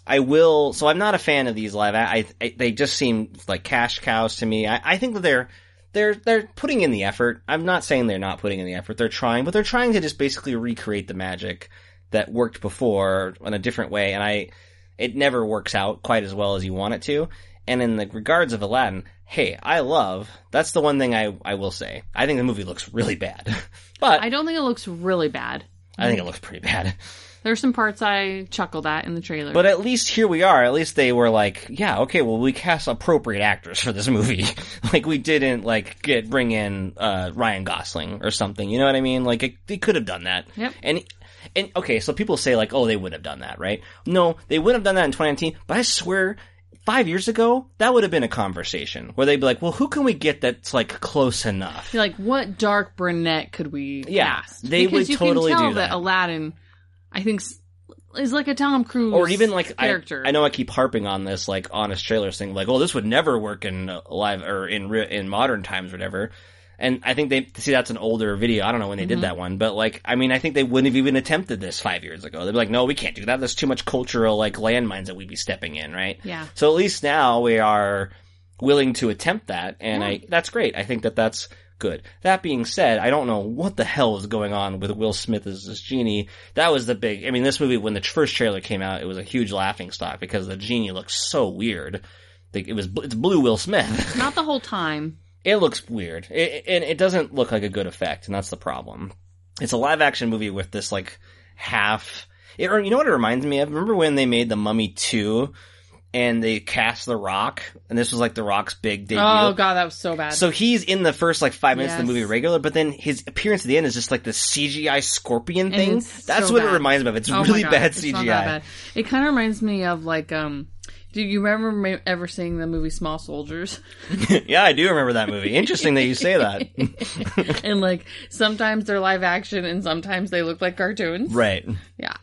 I will. So I'm not a fan of these live. They just seem like cash cows to me. I think that they're putting in the effort. I'm not saying they're not putting in the effort. They're trying, but they're trying to just basically recreate the magic that worked before in a different way. And it never works out quite as well as you want it to. And in the regards of Aladdin, hey, that's the one thing I will say. I think the movie looks really bad. But I don't think it looks really bad. I think it looks pretty bad. There's some parts I chuckled at in the trailer. But at least here we are. At least they were like, yeah, okay, well, we cast appropriate actors for this movie. Like, we didn't, like, bring in Ryan Gosling or something. You know what I mean? Like, they could have done that. Yep. And okay, so people say, like, oh, they would have done that, right? No, they would have done that in 2019, but I swear... 5 years ago, that would have been a conversation where they'd be like, well, who can we get that's, like, close enough? Like, what dark brunette could we cast? Yeah, they would totally do that. Because you can tell that Aladdin, I think, is like a Tom Cruise character. Or even, like, I know I keep harping on this, like, honest trailers thing, like, oh, this would never work in live or in modern times or whatever. And I think that's an older video. I don't know when they did that one. But, like, I mean, I think they wouldn't have even attempted this 5 years ago. They'd be like, no, we can't do that. There's too much cultural, like, landmines that we'd be stepping in, right? Yeah. So at least now we are willing to attempt that. And that's great. I think that's good. That being said, I don't know what the hell is going on with Will Smith as this genie. That was the big... I mean, this movie, when the first trailer came out, it was a huge laughingstock because the genie looked so weird. Like, it's blue Will Smith. Not the whole time. It looks weird, and it doesn't look like a good effect, and that's the problem. It's a live-action movie with this, like, half... you know what it reminds me of? Remember when they made The Mummy 2, and they cast The Rock? And this was, like, The Rock's big debut. Oh, God, that was so bad. So he's in the first, like, 5 minutes of the movie regular, but then his appearance at the end is just, like, the CGI scorpion thing. That's so what bad. It reminds me of. It's really bad CGI. It's not that bad. It kind of reminds me of, like, do you remember ever seeing the movie Small Soldiers? Yeah, I do remember that movie. Interesting that you say that. And, like, sometimes they're live action and sometimes they look like cartoons. Right. Yeah.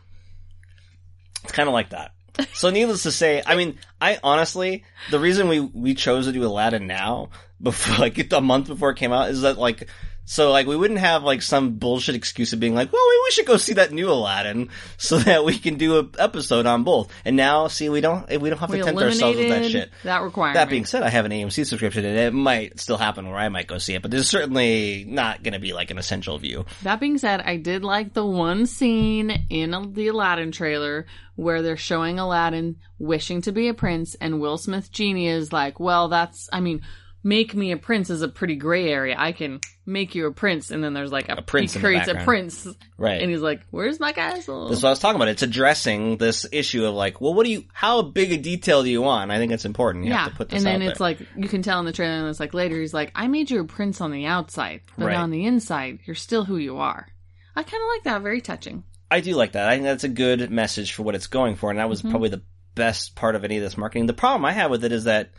It's kind of like that. So needless to say, I mean, I honestly, the reason we chose to do Aladdin now, before, like, a month before it came out, is that, like... So, like, we wouldn't have, like, some bullshit excuse of being like, well, we should go see that new Aladdin so that we can do an episode on both. And now, see, we don't have to tempt ourselves with that shit. That requirement. That being said, I have an AMC subscription, and it might still happen where I might go see it, but there's certainly not going to be, like, an essential view. That being said, I did like the one scene in the Aladdin trailer where they're showing Aladdin wishing to be a prince, and Will Smith Genie is like, well, that's, I mean... Make me a prince is a pretty gray area. I can make you a prince. And then there's like a prince. He creates a prince. Right. And he's like, where's my castle? That's what I was talking about. It's addressing this issue of like, well, how big a detail do you want? I think it's important. You have to put this out there. And then it's like, you can tell in the trailer and it's like later, he's like, I made you a prince on the outside, but on the inside, you're still who you are. I kind of like that. Very touching. I do like that. I think that's a good message for what it's going for. And that was probably the best part of any of this marketing. The problem I have with it is that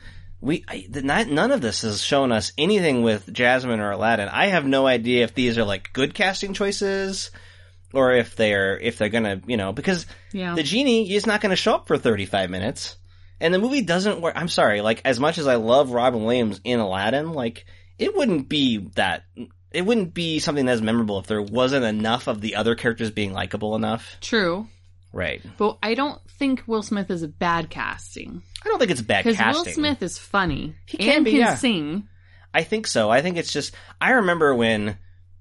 none of this has shown us anything with Jasmine or Aladdin. I have no idea if these are like good casting choices or if they're gonna, you know, because the genie is not gonna show up for 35 minutes and the movie doesn't work. I'm sorry, like as much as I love Robin Williams in Aladdin, like it wouldn't be something that's memorable if there wasn't enough of the other characters being likable enough. True. Right. But I don't think Will Smith is a bad casting. I don't think it's bad casting. Because Will Smith is funny. He can sing. I think so. I think it's just... I remember when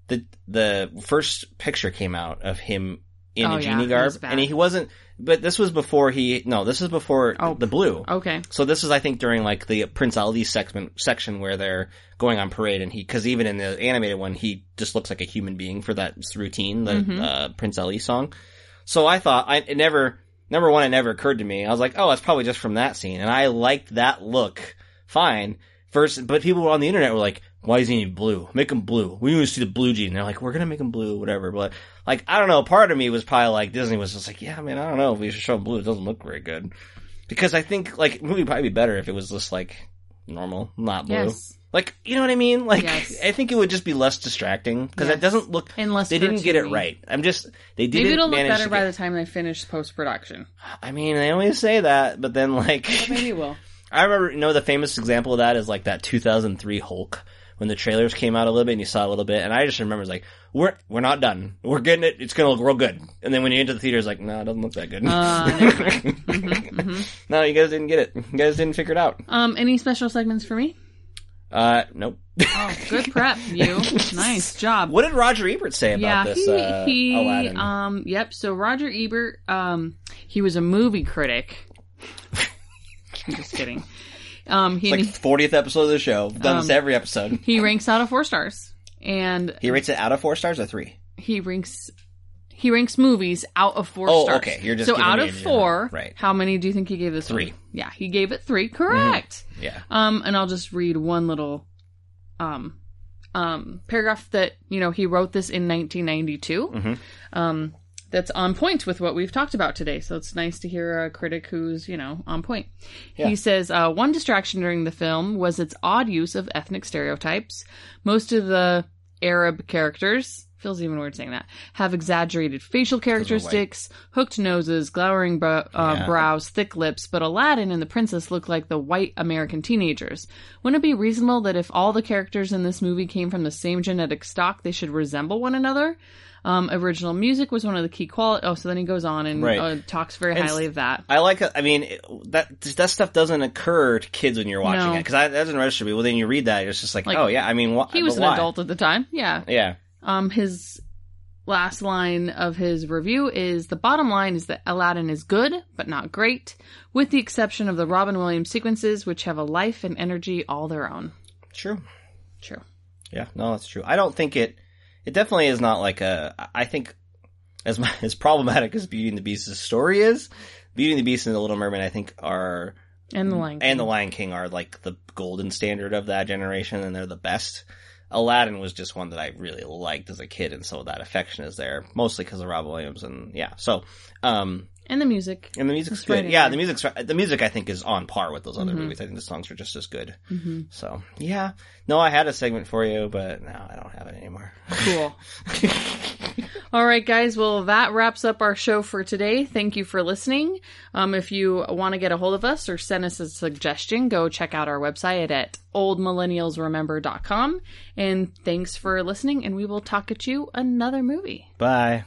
the first picture came out of him in a genie garb. And he wasn't... But this was before he... No, this was before the blue. Okay. So this was, I think, during like the Prince Ali section where they're going on parade. And he... Because even in the animated one, he just looks like a human being for that routine, the Prince Ali song. So I thought, number one, it never occurred to me. I was like, oh, it's probably just from that scene. And I liked that look fine. First, but people on the internet were like, why is he blue? Make him blue. We need to see the blue gene. They're like, we're going to make him blue, whatever. But, like, I don't know. Part of me was probably like, Disney was just like, yeah, man, I don't know if we should show him blue. It doesn't look very good. Because I think, like, it would probably be better if it was just, like, normal, not blue. Yes. Like, you know what I mean? Like, yes. I think it would just be less distracting because it doesn't look. Unless they didn't get it right. They didn't. Maybe it'll look better by the time they finish post production. I mean, I always say that, but then like, well, maybe it will. I remember, you know, the famous example of that is like that 2003 Hulk. When the trailers came out a little bit and you saw a little bit, and I just remember it's like, we're not done. We're getting it. It's going to look real good. And then when you enter the theater, it's like, no, it doesn't look that good. No, you guys didn't get it. You guys didn't figure it out. Any special segments for me? Nope. Oh, good prep, you. Nice job. What did Roger Ebert say about this Aladdin? Yep, so Roger Ebert, he was a movie critic. I'm just kidding. It's like the 40th episode of the show. I've done this every episode. He ranks out of 4 stars. And he rates it out of 4 stars or 3? He ranks movies out of 4 stars. Oh, okay. You're just so out of 4, right. How many do you think he gave this 3? One? Yeah, he gave it 3. Correct. Mm-hmm. Yeah. And I'll just read one little paragraph that, you know, he wrote this in 1992. Mm-hmm. That's on point with what we've talked about today. So it's nice to hear a critic who's, you know, on point. Yeah. He says, one distraction during the film was its odd use of ethnic stereotypes. Most of the Arab characters, feels even weird saying that, have exaggerated facial characteristics, hooked noses, glowering brows, thick lips. But Aladdin and the princess look like the white American teenagers. Wouldn't it be reasonable that if all the characters in this movie came from the same genetic stock, they should resemble one another? Original music was one of the key qualities. Oh, so then he goes on and talks very highly of that. I like, I mean, that stuff doesn't occur to kids when you're watching it. Because that doesn't register me. Well, then you read that, it's just like, oh yeah, I mean, he was an adult at the time. Yeah. Yeah. His last line of his review is, the bottom line is that Aladdin is good, but not great, with the exception of the Robin Williams sequences, which have a life and energy all their own. True. Yeah, no, that's true. I don't think it definitely is not like a, I think as problematic as Beauty and the Beast's story is, Beauty and the Beast and the Little Mermaid, I think are, The Lion King are like the golden standard of that generation, and they're the best. Aladdin was just one that I really liked as a kid, and so that affection is there, mostly because of Robin Williams, and and the music. And the music's good. Yeah, the music I think is on par with those other movies. I think the songs are just as good. Mm-hmm. So, yeah. No, I had a segment for you, but no, I don't have it anymore. Cool. All right, guys. Well, that wraps up our show for today. Thank you for listening. If you want to get a hold of us or send us a suggestion, go check out our website at oldmillennialsremember.com. And thanks for listening, and we will talk at you another movie. Bye.